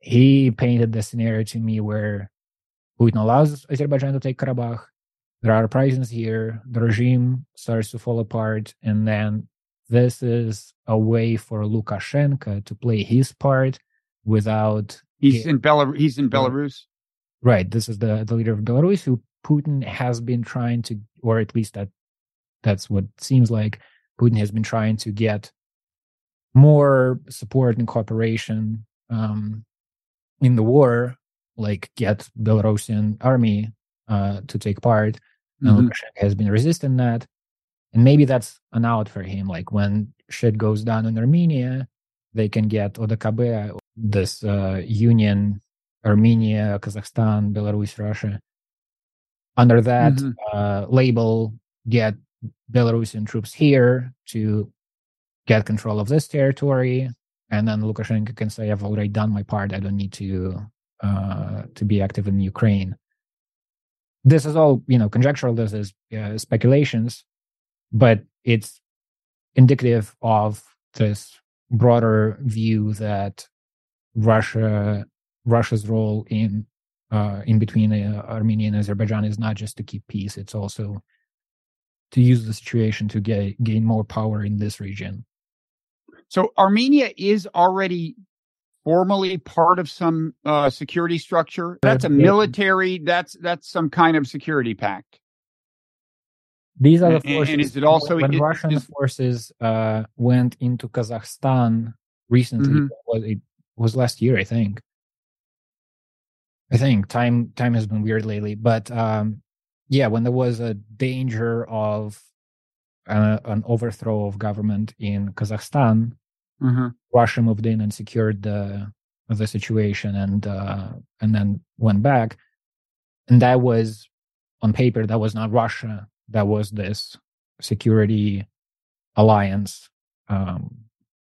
He painted the scenario to me where Putin allows Azerbaijan to take Karabakh. There are uprisings here, the regime starts to fall apart, and then this is a way for Lukashenko to play his part without He's in Belarus. Right. This is the leader of Belarus, who Putin has been trying to, or at least that's what seems like, Putin has been trying to get more support and cooperation in the war, like get Belarusian army to take part. Now Lukashenko has been resisting that. And maybe that's an out for him. Like when shit goes down in Armenia, they can get ODKB, this union, Armenia, Kazakhstan, Belarus, Russia. Under that label, get Belarusian troops here to get control of this territory. And then Lukashenko can say, I've already done my part. I don't need to be active in Ukraine. This is all, conjectural. This is speculations. But it's indicative of this broader view that Russia's role in between Armenia and Azerbaijan is not just to keep peace; it's also to use the situation to gain more power in this region. So Armenia is already formally part of some security structure. That's a military. That's some kind of security pact. These are the forces. And is it also when Russian forces went into Kazakhstan recently? It was last year, I think. Time has been weird lately, but when there was a danger of an overthrow of government in Kazakhstan, Russia moved in and secured the situation, and then went back. And that was on paper. That was not Russia. That was this security alliance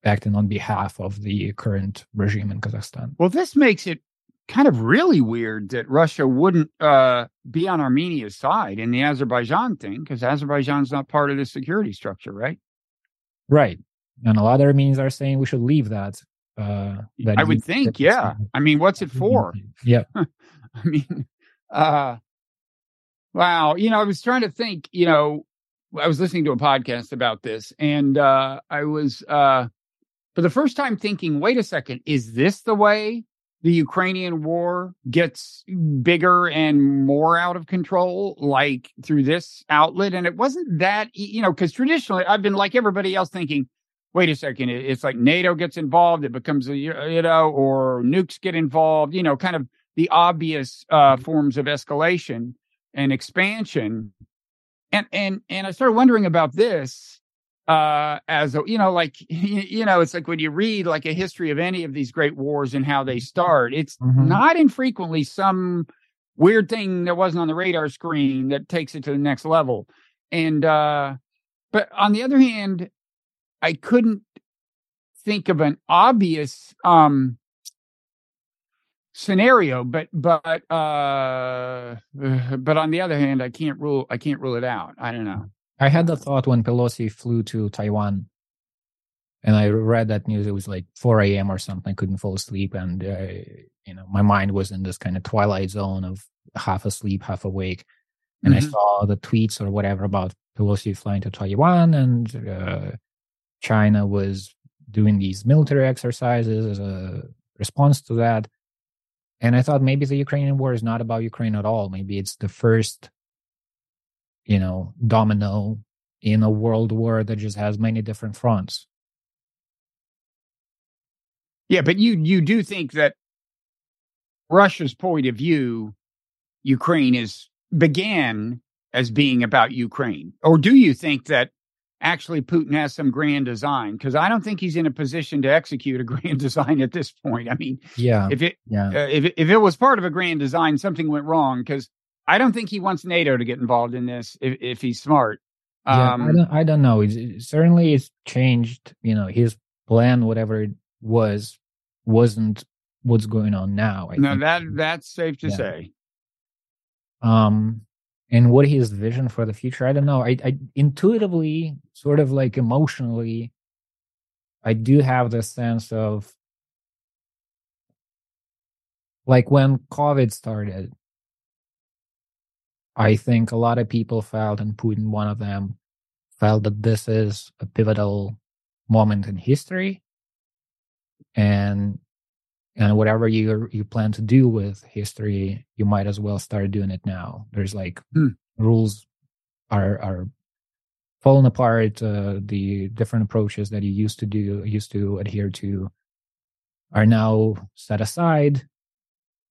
acting on behalf of the current regime in Kazakhstan. Well, this makes it kind of really weird that Russia wouldn't be on Armenia's side in the Azerbaijan thing, because Azerbaijan's not part of the security structure, right? Right. And a lot of Armenians are saying we should leave that. I would think, yeah. I mean, what's it for? Yeah. I mean... Wow. I was trying to think, I was listening to a podcast about this, and I was, for the first time, thinking, wait a second, is this the way the Ukrainian war gets bigger and more out of control, like through this outlet? And it wasn't that, because traditionally I've been like everybody else thinking, wait a second, it's like NATO gets involved, it becomes, or nukes get involved, kind of the obvious forms of escalation and expansion. And I started wondering about this as, it's like when you read like a history of any of these great wars and how they start, it's not infrequently some weird thing that wasn't on the radar screen that takes it to the next level. And but on the other hand, I couldn't think of an obvious scenario, but on the other hand, I can't rule it out. I don't know. I had the thought when Pelosi flew to Taiwan, and I read that news. It was like 4 a.m. or something. I couldn't fall asleep, and my mind was in this kind of twilight zone of half asleep, half awake. And I saw the tweets or whatever about Pelosi flying to Taiwan, and China was doing these military exercises as a response to that. And I thought maybe the Ukrainian war is not about Ukraine at all. Maybe it's the first, domino in a world war that just has many different fronts. Yeah, but you do think that Russia's point of view, Ukraine began as being about Ukraine. Or do you think that actually Putin has some grand design? Because I don't think he's in a position to execute a grand design at this point. I mean, if it was part of a grand design, something went wrong, because I don't think he wants NATO to get involved in this if he's smart. I don't know. Certainly it's changed. His plan, whatever it was, wasn't what's going on now. That's safe to say. And what his vision for the future, I don't know. I intuitively, sort of like emotionally, I do have this sense of, like when COVID started, I think a lot of people felt, and Putin, one of them, felt that this is a pivotal moment in history. And And whatever you plan to do with history, you might as well start doing it now. There's like rules are falling apart. The different approaches that you used to adhere to are now set aside.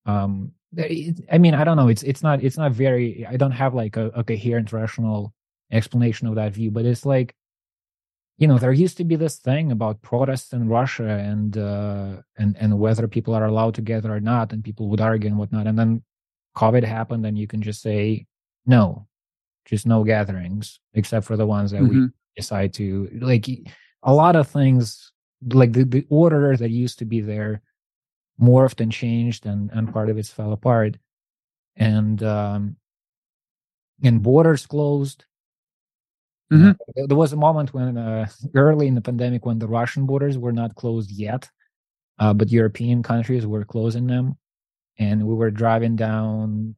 I mean, I don't know. It's not very. I don't have like a coherent, rational explanation of that view. But it's like, you know, there used to be this thing about protests in Russia and whether people are allowed to gather or not, and people would argue and whatnot. And then COVID happened, and you can just say no, just no gatherings except for the ones that we decide to. Like a lot of things, like the order that used to be there morphed and changed, and part of it fell apart, and borders closed. There was a moment when early in the pandemic when the Russian borders were not closed yet, but European countries were closing them, and we were driving down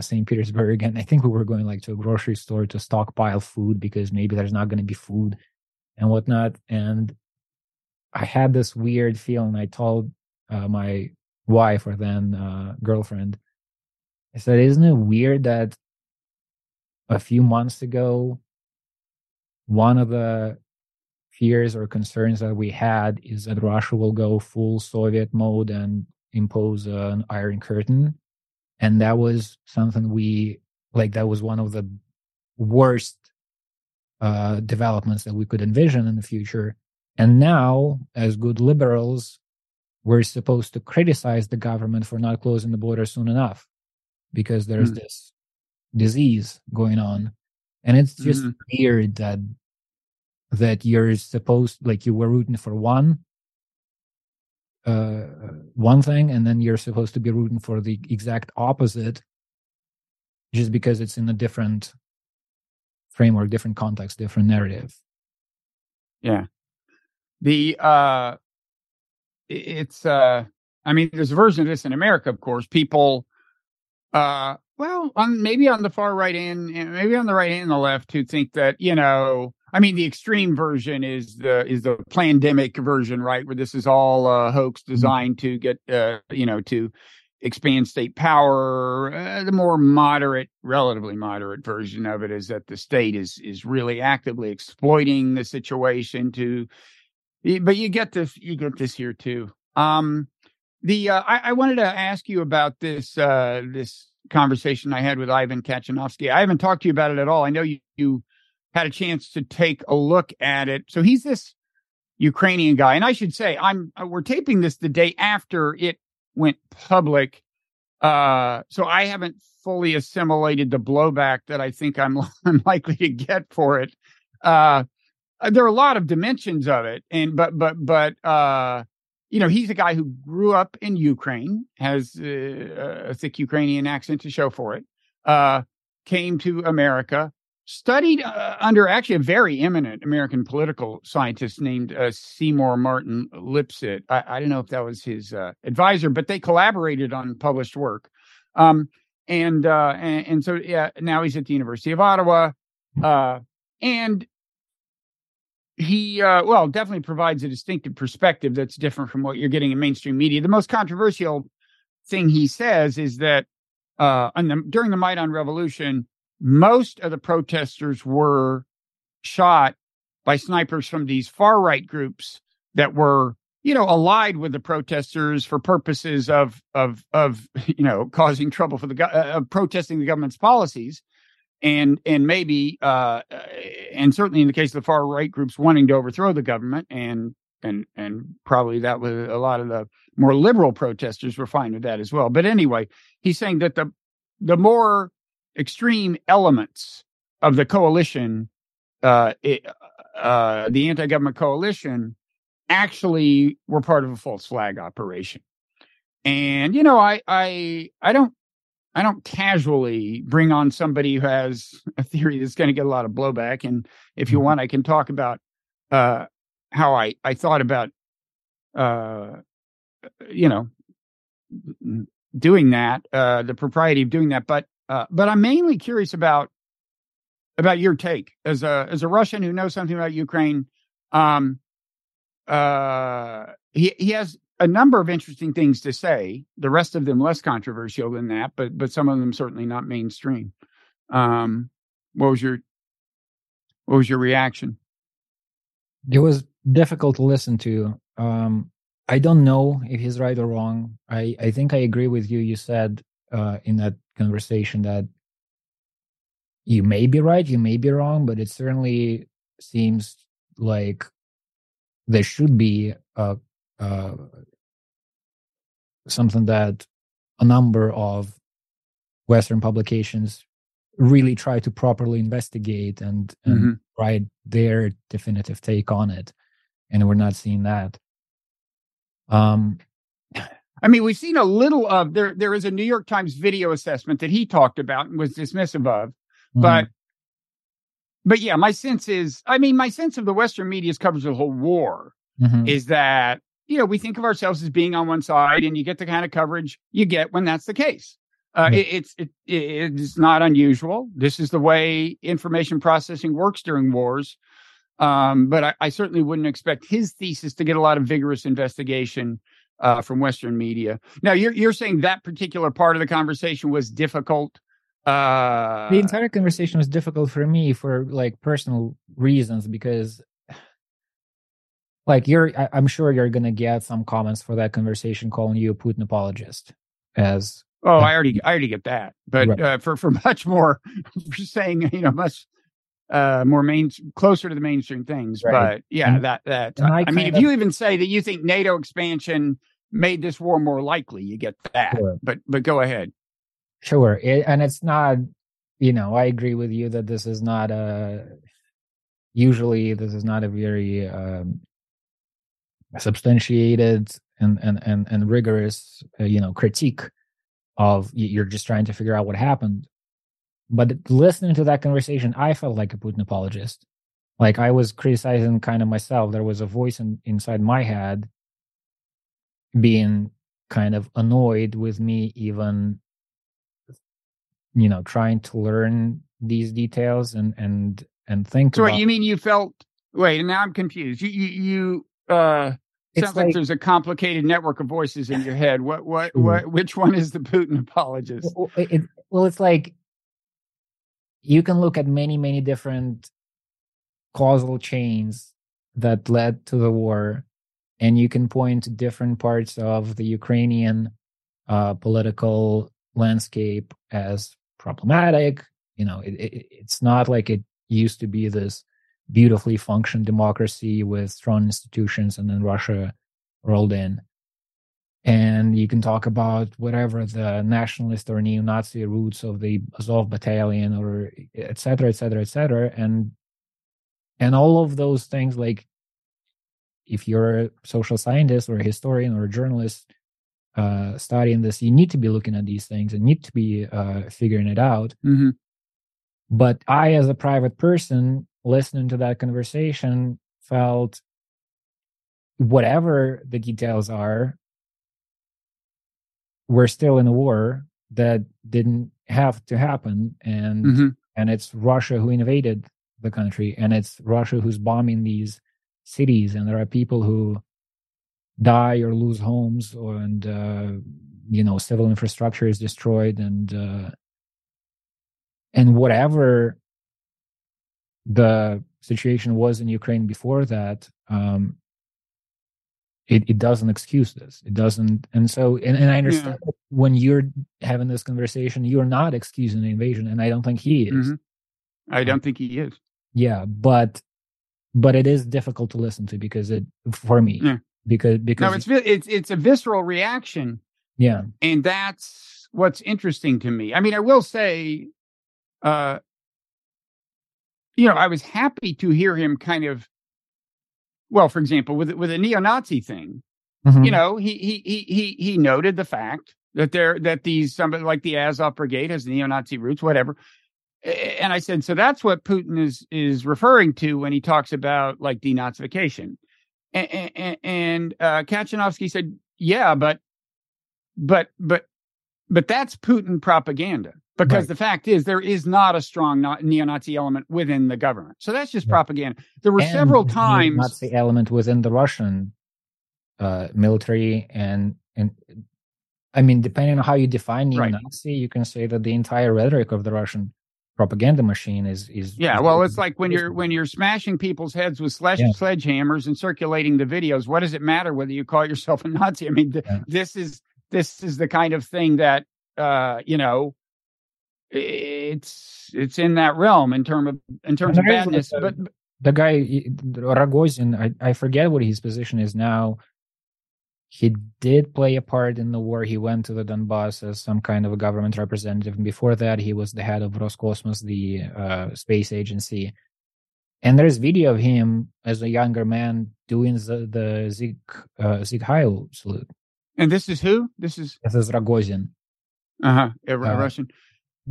St. Petersburg, and I think we were going like to a grocery store to stockpile food because maybe there's not going to be food and whatnot. And I had this weird feeling. I told my wife, or then girlfriend, I said, isn't it weird that a few months ago one of the fears or concerns that we had is that Russia will go full Soviet mode and impose an Iron Curtain, and that was something we like, that was one of the worst developments that we could envision in the future. And now, as good liberals, we're supposed to criticize the government for not closing the border soon enough because there's this disease going on. And it's just weird that you're supposed, like, you were rooting for one thing, and then you're supposed to be rooting for the exact opposite just because it's in a different framework, different context, different narrative. Yeah. I mean, there's a version of this in America, of course. People, maybe on the far right end, and maybe on the right and the left, who think that, you know, I mean, the extreme version is the plandemic version, right? Where this is all a hoax designed to get, to expand state power. The more moderate, relatively moderate version of it is that the state is really actively exploiting the situation to. But you get this here too. I wanted to ask you about this this conversation I had with Ivan Kachanovsky. I haven't talked to you about it at all. I know you had a chance to take a look at it. So he's this Ukrainian guy, and I should say we're taping this the day after it went public. So I haven't fully assimilated the blowback that I think I'm likely to get for it. There are a lot of dimensions of it, but he's a guy who grew up in Ukraine, has a thick Ukrainian accent to show for it, came to America, studied under actually a very eminent American political scientist named Seymour Martin Lipset. I don't know if that was his advisor, but they collaborated on published work, and so now he's at the University of Ottawa, and. He, definitely provides a distinctive perspective that's different from what you're getting in mainstream media. The most controversial thing he says is that during the Maidan revolution, most of the protesters were shot by snipers from these far-right groups that were, you know, allied with the protesters for purposes of causing trouble for of protesting the government's policies. And maybe, and certainly in the case of the far right groups wanting to overthrow the government, and probably that was a lot of the more liberal protesters were fine with that as well. But anyway, he's saying that the more extreme elements of the coalition, the anti-government coalition, actually were part of a false flag operation. And, you know, I don't casually bring on somebody who has a theory that's going to get a lot of blowback. And if you want, I can talk about how I thought about, doing that, the propriety of doing that. But I'm mainly curious about your take as a Russian who knows something about Ukraine. He has a number of interesting things to say, the rest of them less controversial than that, but some of them certainly not mainstream. What was your reaction? It was difficult to listen to. I don't know if he's right or wrong. I think I agree with you. You said in that conversation that you may be right, you may be wrong, but it certainly seems like there should be something that a number of Western publications really try to properly investigate and write their definitive take on it. And we're not seeing that. I mean, we've seen a little of, there is a New York Times video assessment that he talked about and was dismissive of, but yeah, my sense of the Western media's coverage of the whole war is that, you know, we think of ourselves as being on one side, and you get the kind of coverage you get when that's the case. It's not unusual. This is the way information processing works during wars. But I certainly wouldn't expect his thesis to get a lot of vigorous investigation from Western media. Now, you're saying that particular part of the conversation was difficult. The entire conversation was difficult for me for like personal reasons, because like I'm sure you're going to get some comments for that conversation calling you a Putin apologist as. Oh, I already get that, but right. for much more, for saying, you know, much more closer to the mainstream things. Right. But yeah, that. I mean, if you even say that you think NATO expansion made this war more likely, you get that. Sure. But go ahead. Sure, and it's not. You know, I agree with you that this is not a. Usually, this is not a very substantiated and rigorous, critique. Of you're just trying to figure out what happened. But listening to that conversation, I felt like a Putin apologist. Like I was criticizing kind of myself. There was a voice inside my head being kind of annoyed with me even, you know, trying to learn these details and think. So about... you mean you felt... Wait, now I'm confused. You sounds like there's a complicated network of voices in your head. What? Which one is the Putin apologist? Well, it's like you can look at many, many different causal chains that led to the war, and you can point to different parts of the Ukrainian political landscape as problematic. You know, it's not like it used to be this beautifully functioned democracy with strong institutions, and then Russia rolled in. And you can talk about whatever the nationalist or neo-Nazi roots of the Azov battalion, or et cetera, et cetera, et cetera. And all of those things, like if you're a social scientist or a historian or a journalist studying this, you need to be looking at these things and need to be figuring it out. Mm-hmm. But I, as a private person, listening to that conversation, felt whatever the details are, we're still in a war that didn't have to happen. And and it's Russia who invaded the country, and it's Russia who's bombing these cities, and there are people who die or lose homes, and civil infrastructure is destroyed, and whatever the situation was in Ukraine before that, it doesn't excuse this. It doesn't. And so, and I understand that when you're having this conversation, you're not excusing the invasion. And I don't think he is. I don't think he is. Yeah. But it is difficult to listen to because no, it's a visceral reaction. Yeah. And that's what's interesting to me. I mean, I will say, I was happy to hear him kind of, well, for example, with a neo-Nazi thing, he noted the fact that somebody like the Azov Brigade has neo-Nazi roots, whatever. And I said, so that's what Putin is referring to when he talks about like denazification. And Kachanovsky said, yeah, but that's Putin propaganda. Because The fact is, there is not a strong neo-Nazi element within the government. So that's just propaganda. There were several times... the neo-Nazi element within the Russian military and I mean, depending on how you define neo-Nazi, you can say that the entire rhetoric of the Russian propaganda machine is well, it's like when you're smashing people's heads with sledgehammers and circulating the videos, what does it matter whether you call yourself a Nazi? I mean, this is the kind of thing that it's in that realm in terms of badness. But the guy Rogozin, I forget what his position is now. He did play a part in the war. He went to the Donbass as some kind of a government representative. And before that, he was the head of Roscosmos, the space agency. And there's video of him as a younger man doing the Sieg Heil salute. And this is who? This is Rogozin. Russian.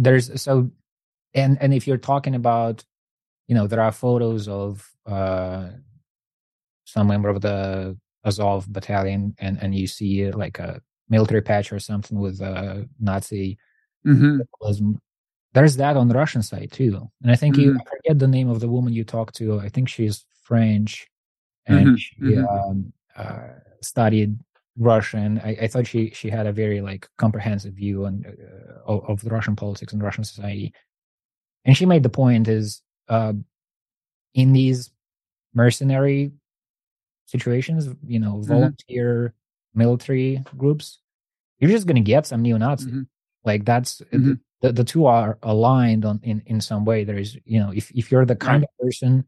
And if you're talking about, there are photos of some member of the Azov battalion, and you see like a military patch or something with a Nazi symbolism. There's that on the Russian side too. And I think I forget the name of the woman you talked to. I think she's French, and she studied Russian. I thought she had a very like comprehensive view on of the Russian politics and Russian society. And she made the point is in these mercenary situations, volunteer military groups, you're just going to get some neo-Nazi. Like that's the two are aligned in some way. There is, if you're the kind of person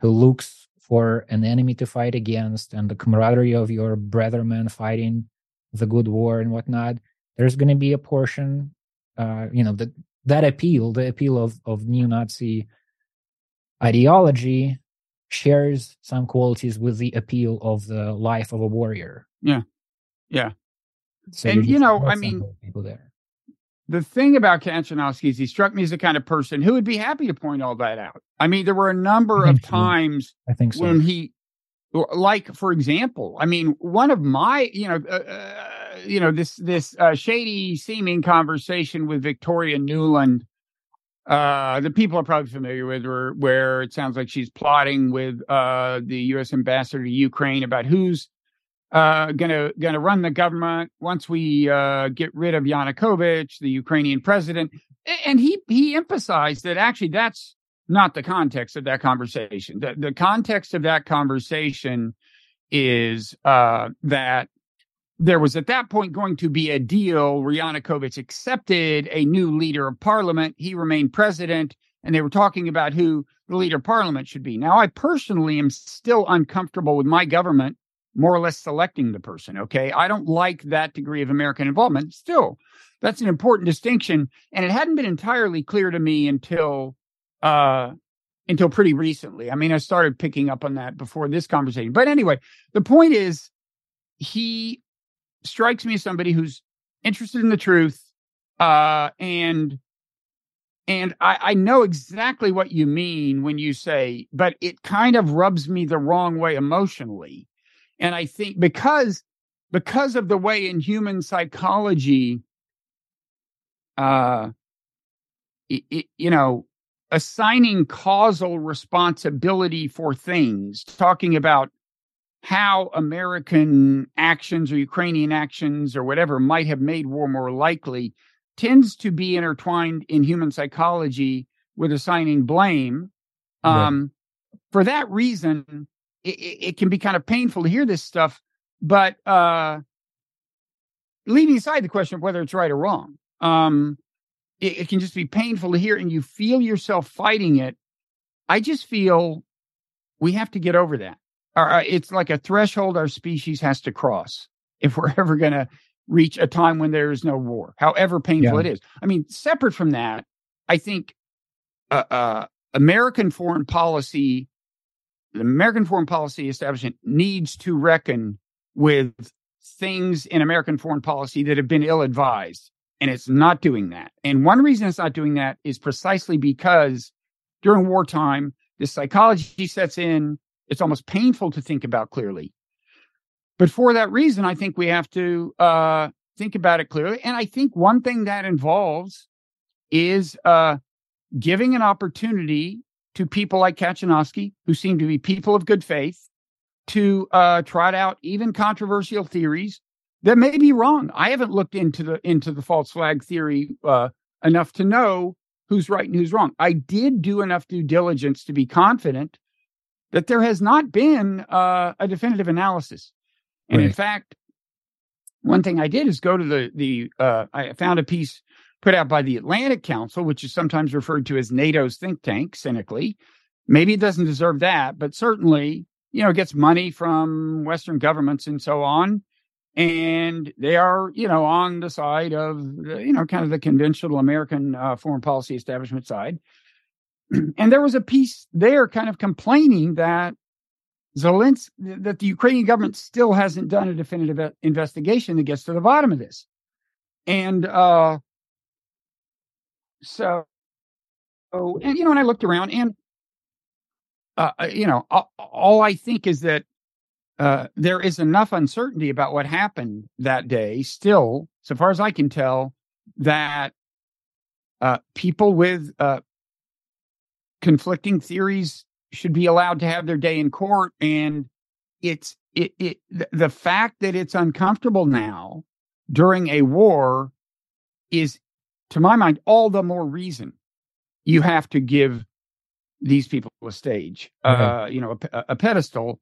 who looks for an enemy to fight against and the camaraderie of your brethren fighting the good war and whatnot, there's going to be a portion, the appeal of neo-Nazi ideology shares some qualities with the appeal of the life of a warrior. Yeah. So and people there. The thing about Kachanovsky is he struck me as the kind of person who would be happy to point all that out. I mean, there were a number of times when he, like, for example, I mean, one of my, this shady seeming conversation with Victoria Nuland, the people are probably familiar with her, where it sounds like she's plotting with the U.S. ambassador to Ukraine about who's gonna run the government once we get rid of Yanukovych, the Ukrainian president. And he emphasized that actually that's not the context of that conversation. The context of that conversation is that there was at that point going to be a deal where Yanukovych accepted a new leader of parliament. He remained president, and they were talking about who the leader of parliament should be. Now, I personally am still uncomfortable with my government more or less selecting the person, okay? I don't like that degree of American involvement. Still, that's an important distinction, and it hadn't been entirely clear to me until pretty recently. I mean, I started picking up on that before this conversation. But anyway, the point is he strikes me as somebody who's interested in the truth, and I know exactly what you mean when you say, but it kind of rubs me the wrong way emotionally. And I think because of the way in human psychology, assigning causal responsibility for things, talking about how American actions or Ukrainian actions or whatever might have made war more likely tends to be intertwined in human psychology with assigning blame. For that reason, it can be kind of painful to hear this stuff, but leaving aside the question of whether it's right or wrong, it can just be painful to hear, and you feel yourself fighting it. I just feel we have to get over that. It's like a threshold our species has to cross if we're ever going to reach a time when there is no war, however painful it is. I mean, separate from that, I think the American foreign policy establishment needs to reckon with things in American foreign policy that have been ill-advised, and it's not doing that. And one reason it's not doing that is precisely because during wartime, this psychology sets in. It's almost painful to think about clearly. But for that reason, I think we have to think about it clearly. And I think one thing that involves is giving an opportunity to people like Kachanovsky, who seem to be people of good faith, to trot out even controversial theories that may be wrong. I haven't looked into the false flag theory enough to know who's right and who's wrong. I did do enough due diligence to be confident that there has not been a definitive analysis. And right. In fact, one thing I did is go to the I found a piece put out by the Atlantic Council, which is sometimes referred to as NATO's think tank, cynically. Maybe it doesn't deserve that, but certainly, you know, it gets money from Western governments and so on. And they are, you know, on the side of, you know, kind of the conventional American foreign policy establishment side. And there was a piece there kind of complaining that Zelensky, that the Ukrainian government still hasn't done a definitive investigation that gets to the bottom of this. And and, you know, and I looked around and, you know, all I think is that there is enough uncertainty about what happened that day still, so far as I can tell, that people with conflicting theories should be allowed to have their day in court. And the fact that it's uncomfortable now during a war is, to my mind, all the more reason you have to give these people a stage, you know, a pedestal.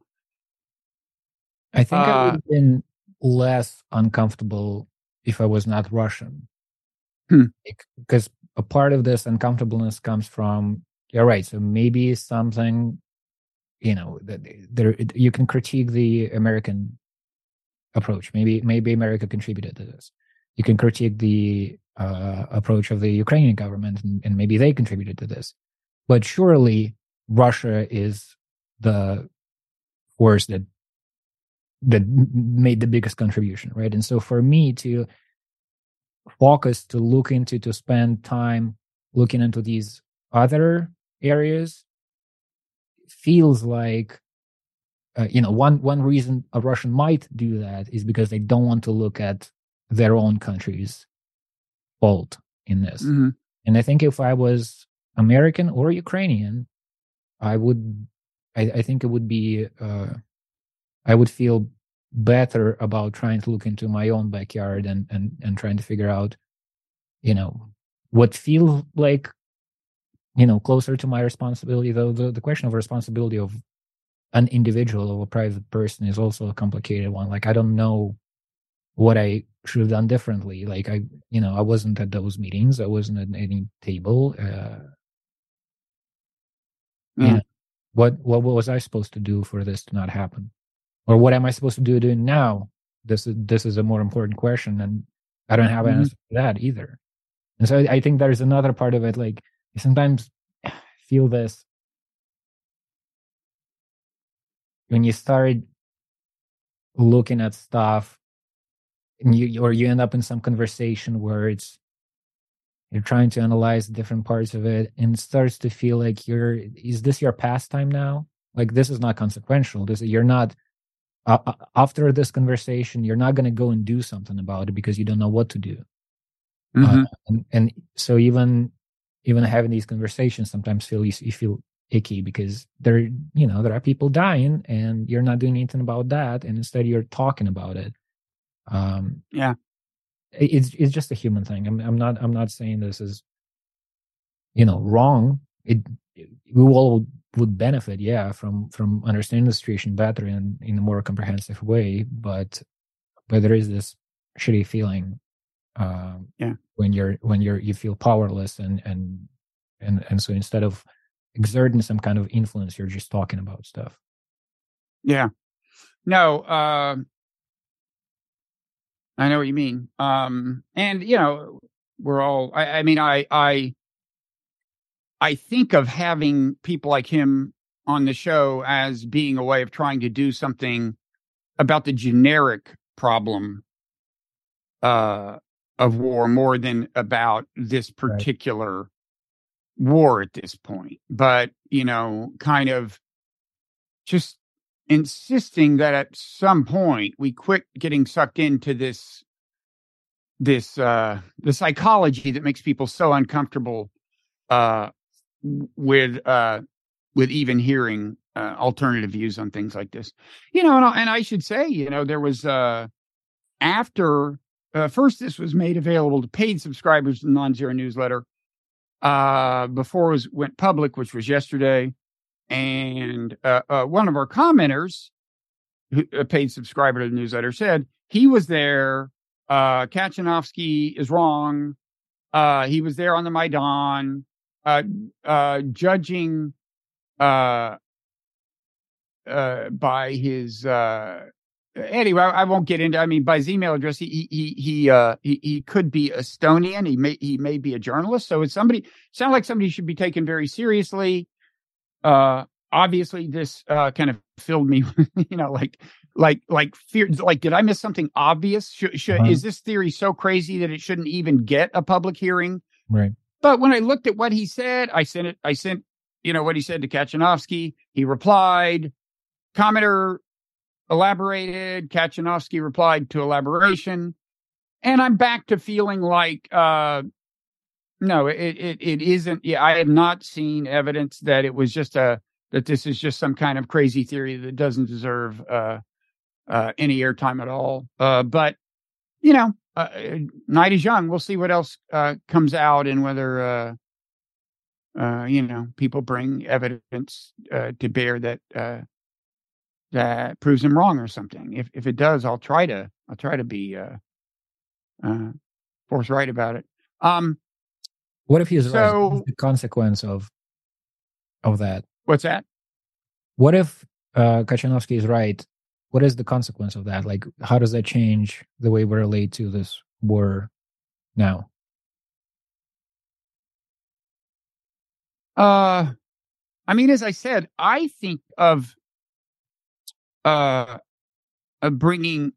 I think I would have been less uncomfortable if I was not Russian. Because a part of this uncomfortableness comes from, you're right, so maybe something, you know, that there, you can critique the American approach. Maybe America contributed to this. You can critique the approach of the Ukrainian government, and maybe they contributed to this. But surely Russia is the force that made the biggest contribution, right? And so for me to focus, to look into, to spend time looking into these other areas feels like, you know, one reason a Russian might do that is because they don't want to look at their own country's fault in this. Mm-hmm. And I think if I was American or Ukrainian, I think it would be, I would feel better about trying to look into my own backyard and trying to figure out, you know, what feels like, you know, closer to my responsibility. Though the question of responsibility of an individual or a private person is also a complicated one. Like, I don't know what I should have done differently. Like, I wasn't at those meetings. I wasn't at any table. You know, what was I supposed to do for this to not happen? Or what am I supposed to do now? This is a more important question, and I don't have an answer for that either. And so I think there is another part of it. Like, I sometimes feel this when you start looking at stuff, and you end up in some conversation where you're trying to analyze different parts of it, and it starts to feel like is this your pastime now? Like, this is not consequential. You're not. After this conversation, you're not going to go and do something about it because you don't know what to do. Mm-hmm. And so even having these conversations sometimes you feel icky because there are people dying and you're not doing anything about that. And instead you're talking about it. It's just a human thing. I'm not saying this is, you know, wrong. We all would benefit, from understanding the situation better and in a more comprehensive way. But there is this shitty feeling, when you feel powerless and so instead of exerting some kind of influence, you're just talking about stuff. Yeah, no, I know what you mean. And you know, we're all. I think of having people like him on the show as being a way of trying to do something about the generic problem of war more than about this particular war at this point. But, you know, kind of just insisting that at some point we quit getting sucked into this the psychology that makes people so uncomfortable with even hearing alternative views on things like this. You know, and I should say, you know, there was after first this was made available to paid subscribers to the Non-Zero Newsletter before it went public, which was yesterday. And one of our commenters, a paid subscriber to the newsletter, said he was there. Kachanovsky is wrong. He was there on the Maidan, judging by his anyway. I won't get into. I mean, by his email address, he could be Estonian. He may be a journalist. So it's somebody. Sound like somebody should be taken very seriously. Obviously, this kind of filled me, you know, like fear. Like, did I miss something obvious? Right. Is this theory so crazy that it shouldn't even get a public hearing? Right. But when I looked at what he said, I sent, you know, what he said to Kachanovsky. He replied. Commenter elaborated. Kachanovsky replied to elaboration, and I'm back to feeling like. No, it isn't. Yeah, I have not seen evidence that it was just that this is just some kind of crazy theory that doesn't deserve any airtime at all. But, you know, night is young. We'll see what else comes out and whether, you know, people bring evidence to bear that proves them wrong or something. If it does, I'll try to be forthright about it. What if he's right? What's the consequence of that? What's that? What if Kachanovsky is right? What is the consequence of that? Like, how does that change the way we relate to this war now? I mean, as I said, I think of bringing.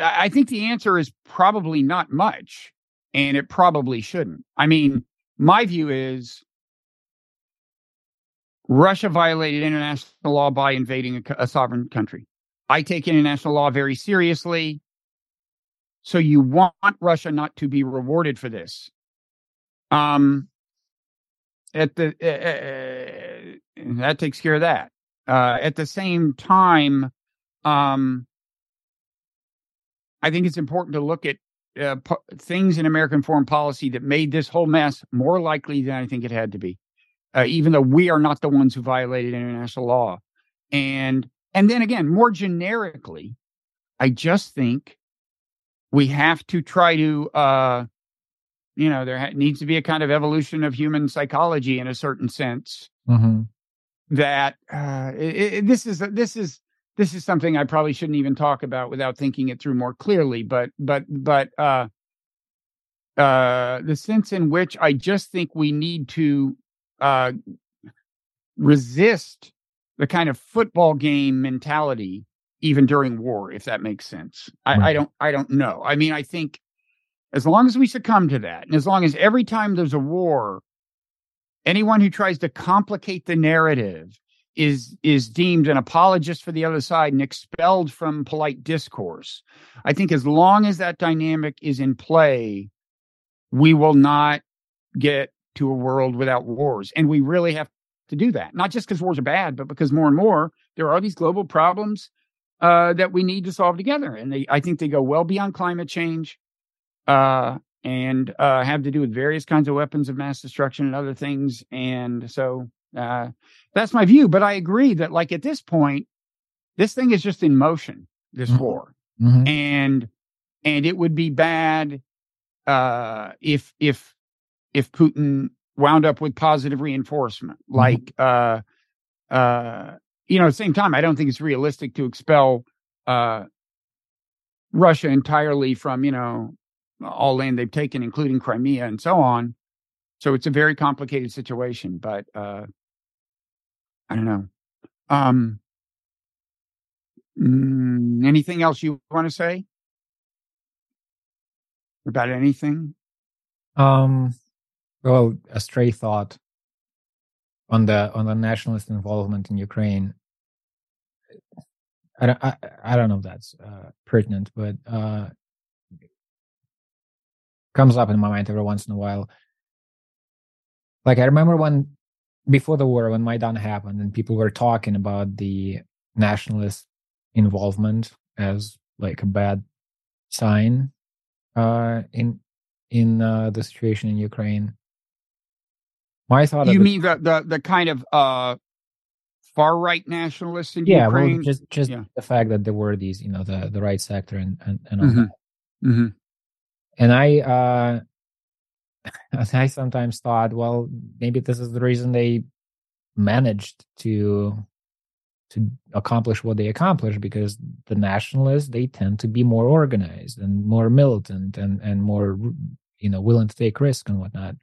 I think the answer is probably not much. And it probably shouldn't. I mean, my view is Russia violated international law by invading a sovereign country. I take international law very seriously. So you want Russia not to be rewarded for this. That takes care of that. At the same time, I think it's important to look at things in American foreign policy that made this whole mess more likely than I think it had to be, even though we are not the ones who violated international law. And then again, more generically, I just think we have to try to, you know, there needs to be a kind of evolution of human psychology in a certain sense. Mm-hmm. That this is something I probably shouldn't even talk about without thinking it through more clearly. But the sense in which I just think we need to resist the kind of football game mentality, even during war, if that makes sense. I don't know. I mean, I think as long as we succumb to that, and as long as every time there's a war, anyone who tries to complicate the narrative is deemed an apologist for the other side and expelled from polite discourse. I think as long as that dynamic is in play, we will not get to a world without wars. And we really have to do that, not just because wars are bad, but because more and more there are these global problems that we need to solve together. And I think they go well beyond climate change and have to do with various kinds of weapons of mass destruction and other things. And so... that's my view, but I agree that like at this point, this thing is just in motion, this mm-hmm. war. Mm-hmm. And it would be bad if Putin wound up with positive reinforcement. Mm-hmm. Like you know, at the same time, I don't think it's realistic to expel Russia entirely from, you know, all land they've taken, including Crimea and so on. So it's a very complicated situation, but I don't know. Anything else you want to say about anything? Well, a stray thought on the nationalist involvement in Ukraine. I don't know if that's pertinent, but comes up in my mind every once in a while. Like I remember when before the war, when Maidan happened and people were talking about the nationalist involvement as like a bad sign in the situation in Ukraine. My thought. You mean the kind of far right nationalists in Ukraine? Yeah, well, just the fact that there were these, you know, the right sector and all that. Mm-hmm. And I sometimes thought, well, maybe this is the reason they managed to accomplish what they accomplished, because the nationalists, they tend to be more organized and more militant and more, you know, willing to take risks and whatnot.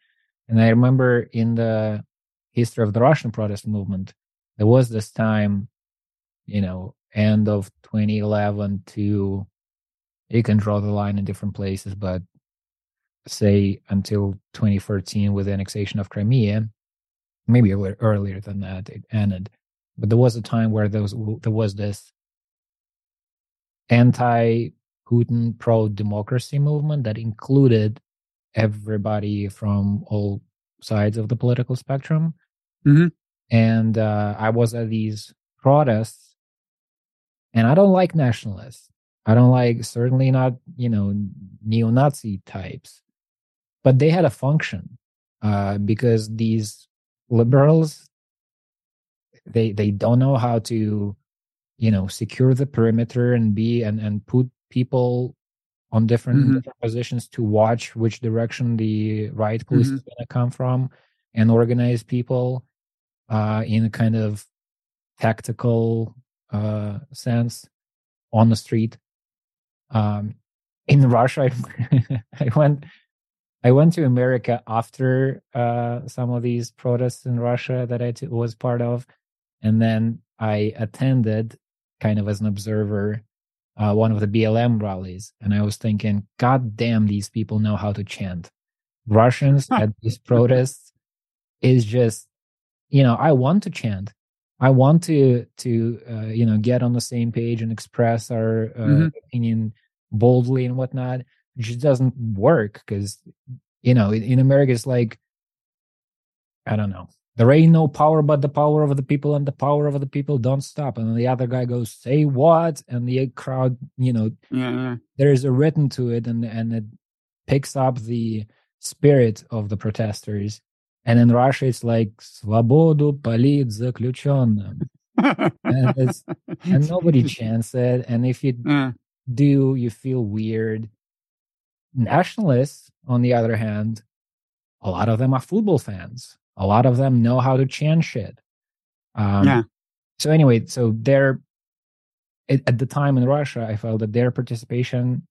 And I remember in the history of the Russian protest movement, there was this time, you know, end of 2011 to, you can draw the line in different places, but say until 2014 with the annexation of Crimea, maybe earlier than that it ended. But there was a time where there was this anti-Putin, pro-democracy movement that included everybody from all sides of the political spectrum. Mm-hmm. And I was at these protests, and I don't like nationalists. I don't like, certainly not, you know, neo-Nazi types. But they had a function because these liberals, they don't know how to, you know, secure the perimeter and be and put people on different positions to watch which direction the riot police is going to come from, and organize people in a kind of tactical sense on the street. In Russia, I went to America after some of these protests in Russia that I was part of. And then I attended, kind of as an observer, one of the BLM rallies. And I was thinking, God damn, these people know how to chant. Russians at these protests is just, you know, I want to chant. I want to you know, get on the same page and express our opinion boldly and whatnot. It just doesn't work because, you know, in America, it's like, I don't know. There ain't no power but the power of the people, and the power of the people don't stop. And then the other guy goes, say what? And the crowd, you know, there is a rhythm to it, and it picks up the spirit of the protesters. And in Russia, it's like, Svobodu palit zakljuchonnym. And nobody chants it. And if you do, you feel weird. Nationalists, on the other hand, a lot of them are football fans. A lot of them know how to chant shit. So anyway, so their, at the time in Russia, I felt that their participation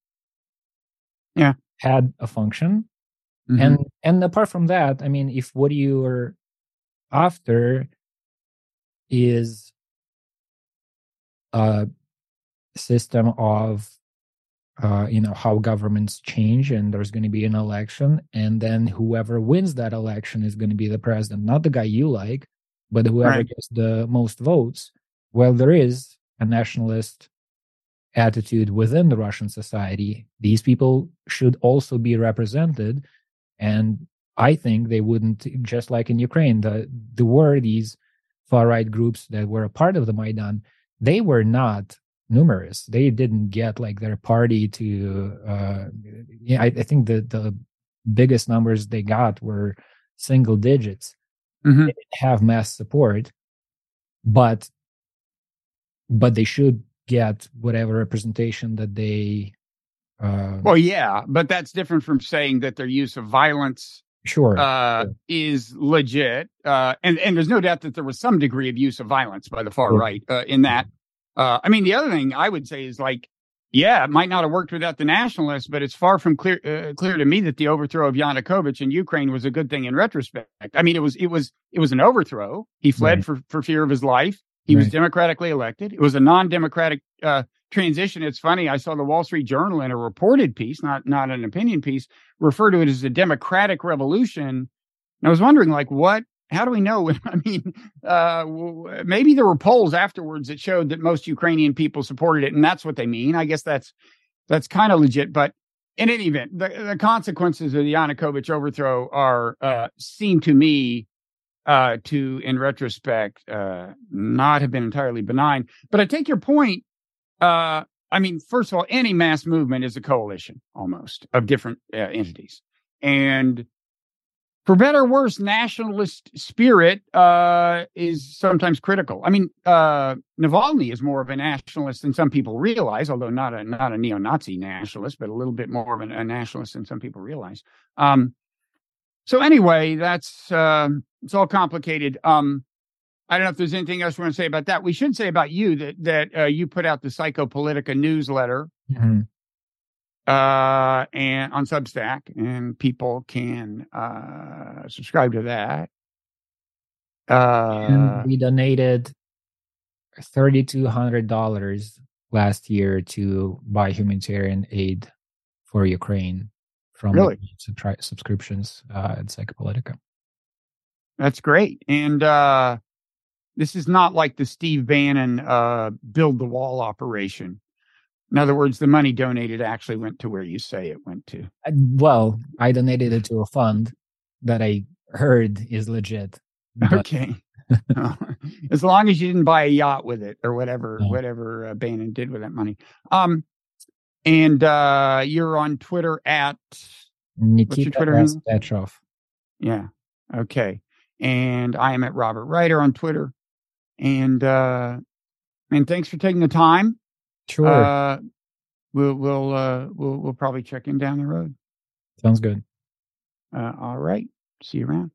had a function. Mm-hmm. And apart from that, I mean, if what you are after is a system of, you know, how governments change, and there's going to be an election, and then whoever wins that election is going to be the president, not the guy you like, but whoever gets the most votes. Well, there is a nationalist attitude within the Russian society. These people should also be represented, and I think they wouldn't, just like in Ukraine, there were these far-right groups that were a part of the Maidan. They were not numerous. They didn't get like their party to I think the biggest numbers they got were single digits. They didn't have mass support, but they should get whatever representation that they but that's different from saying that their use of violence is legit, and there's no doubt that there was some degree of use of violence by the far right in that. I mean, the other thing I would say is like, it might not have worked without the nationalists, but it's far from clear to me that the overthrow of Yanukovych in Ukraine was a good thing in retrospect. I mean, it was an overthrow. He fled for fear of his life. He was democratically elected. It was a non-democratic transition. It's funny. I saw the Wall Street Journal in a reported piece, not an opinion piece, refer to it as a democratic revolution. And I was wondering, like, what? How do we know? I mean, maybe there were polls afterwards that showed that most Ukrainian people supported it, and that's what they mean. I guess that's kind of legit. But in any event, the consequences of the Yanukovych overthrow seem to me to, in retrospect, not have been entirely benign. But I take your point. I mean, first of all, any mass movement is a coalition almost of different entities. And for better or worse, nationalist spirit is sometimes critical. I mean, Navalny is more of a nationalist than some people realize, although not a neo-Nazi nationalist, but a little bit more of a nationalist than some people realize. So anyway, that's it's all complicated. I don't know if there's anything else we want to say about that. We should say about you that you put out the Psychopolitica newsletter, mm-hmm. And on Substack, and people can subscribe to that. And we donated $3,200 last year to buy humanitarian aid for Ukraine from subscriptions at Psychopolitica. That's great. And this is not like the Steve Bannon build the wall operation. In other words, the money donated actually went to where you say it went to. Well, I donated it to a fund that I heard is legit. But... Okay. As long as you didn't buy a yacht with it or whatever Bannon did with that money. And you're on Twitter at Nikita Petrov. Yeah. Okay. And I am at Robert Wright on Twitter. And thanks for taking the time. Sure. We'll probably check in down the road. Sounds good. All right. See you around.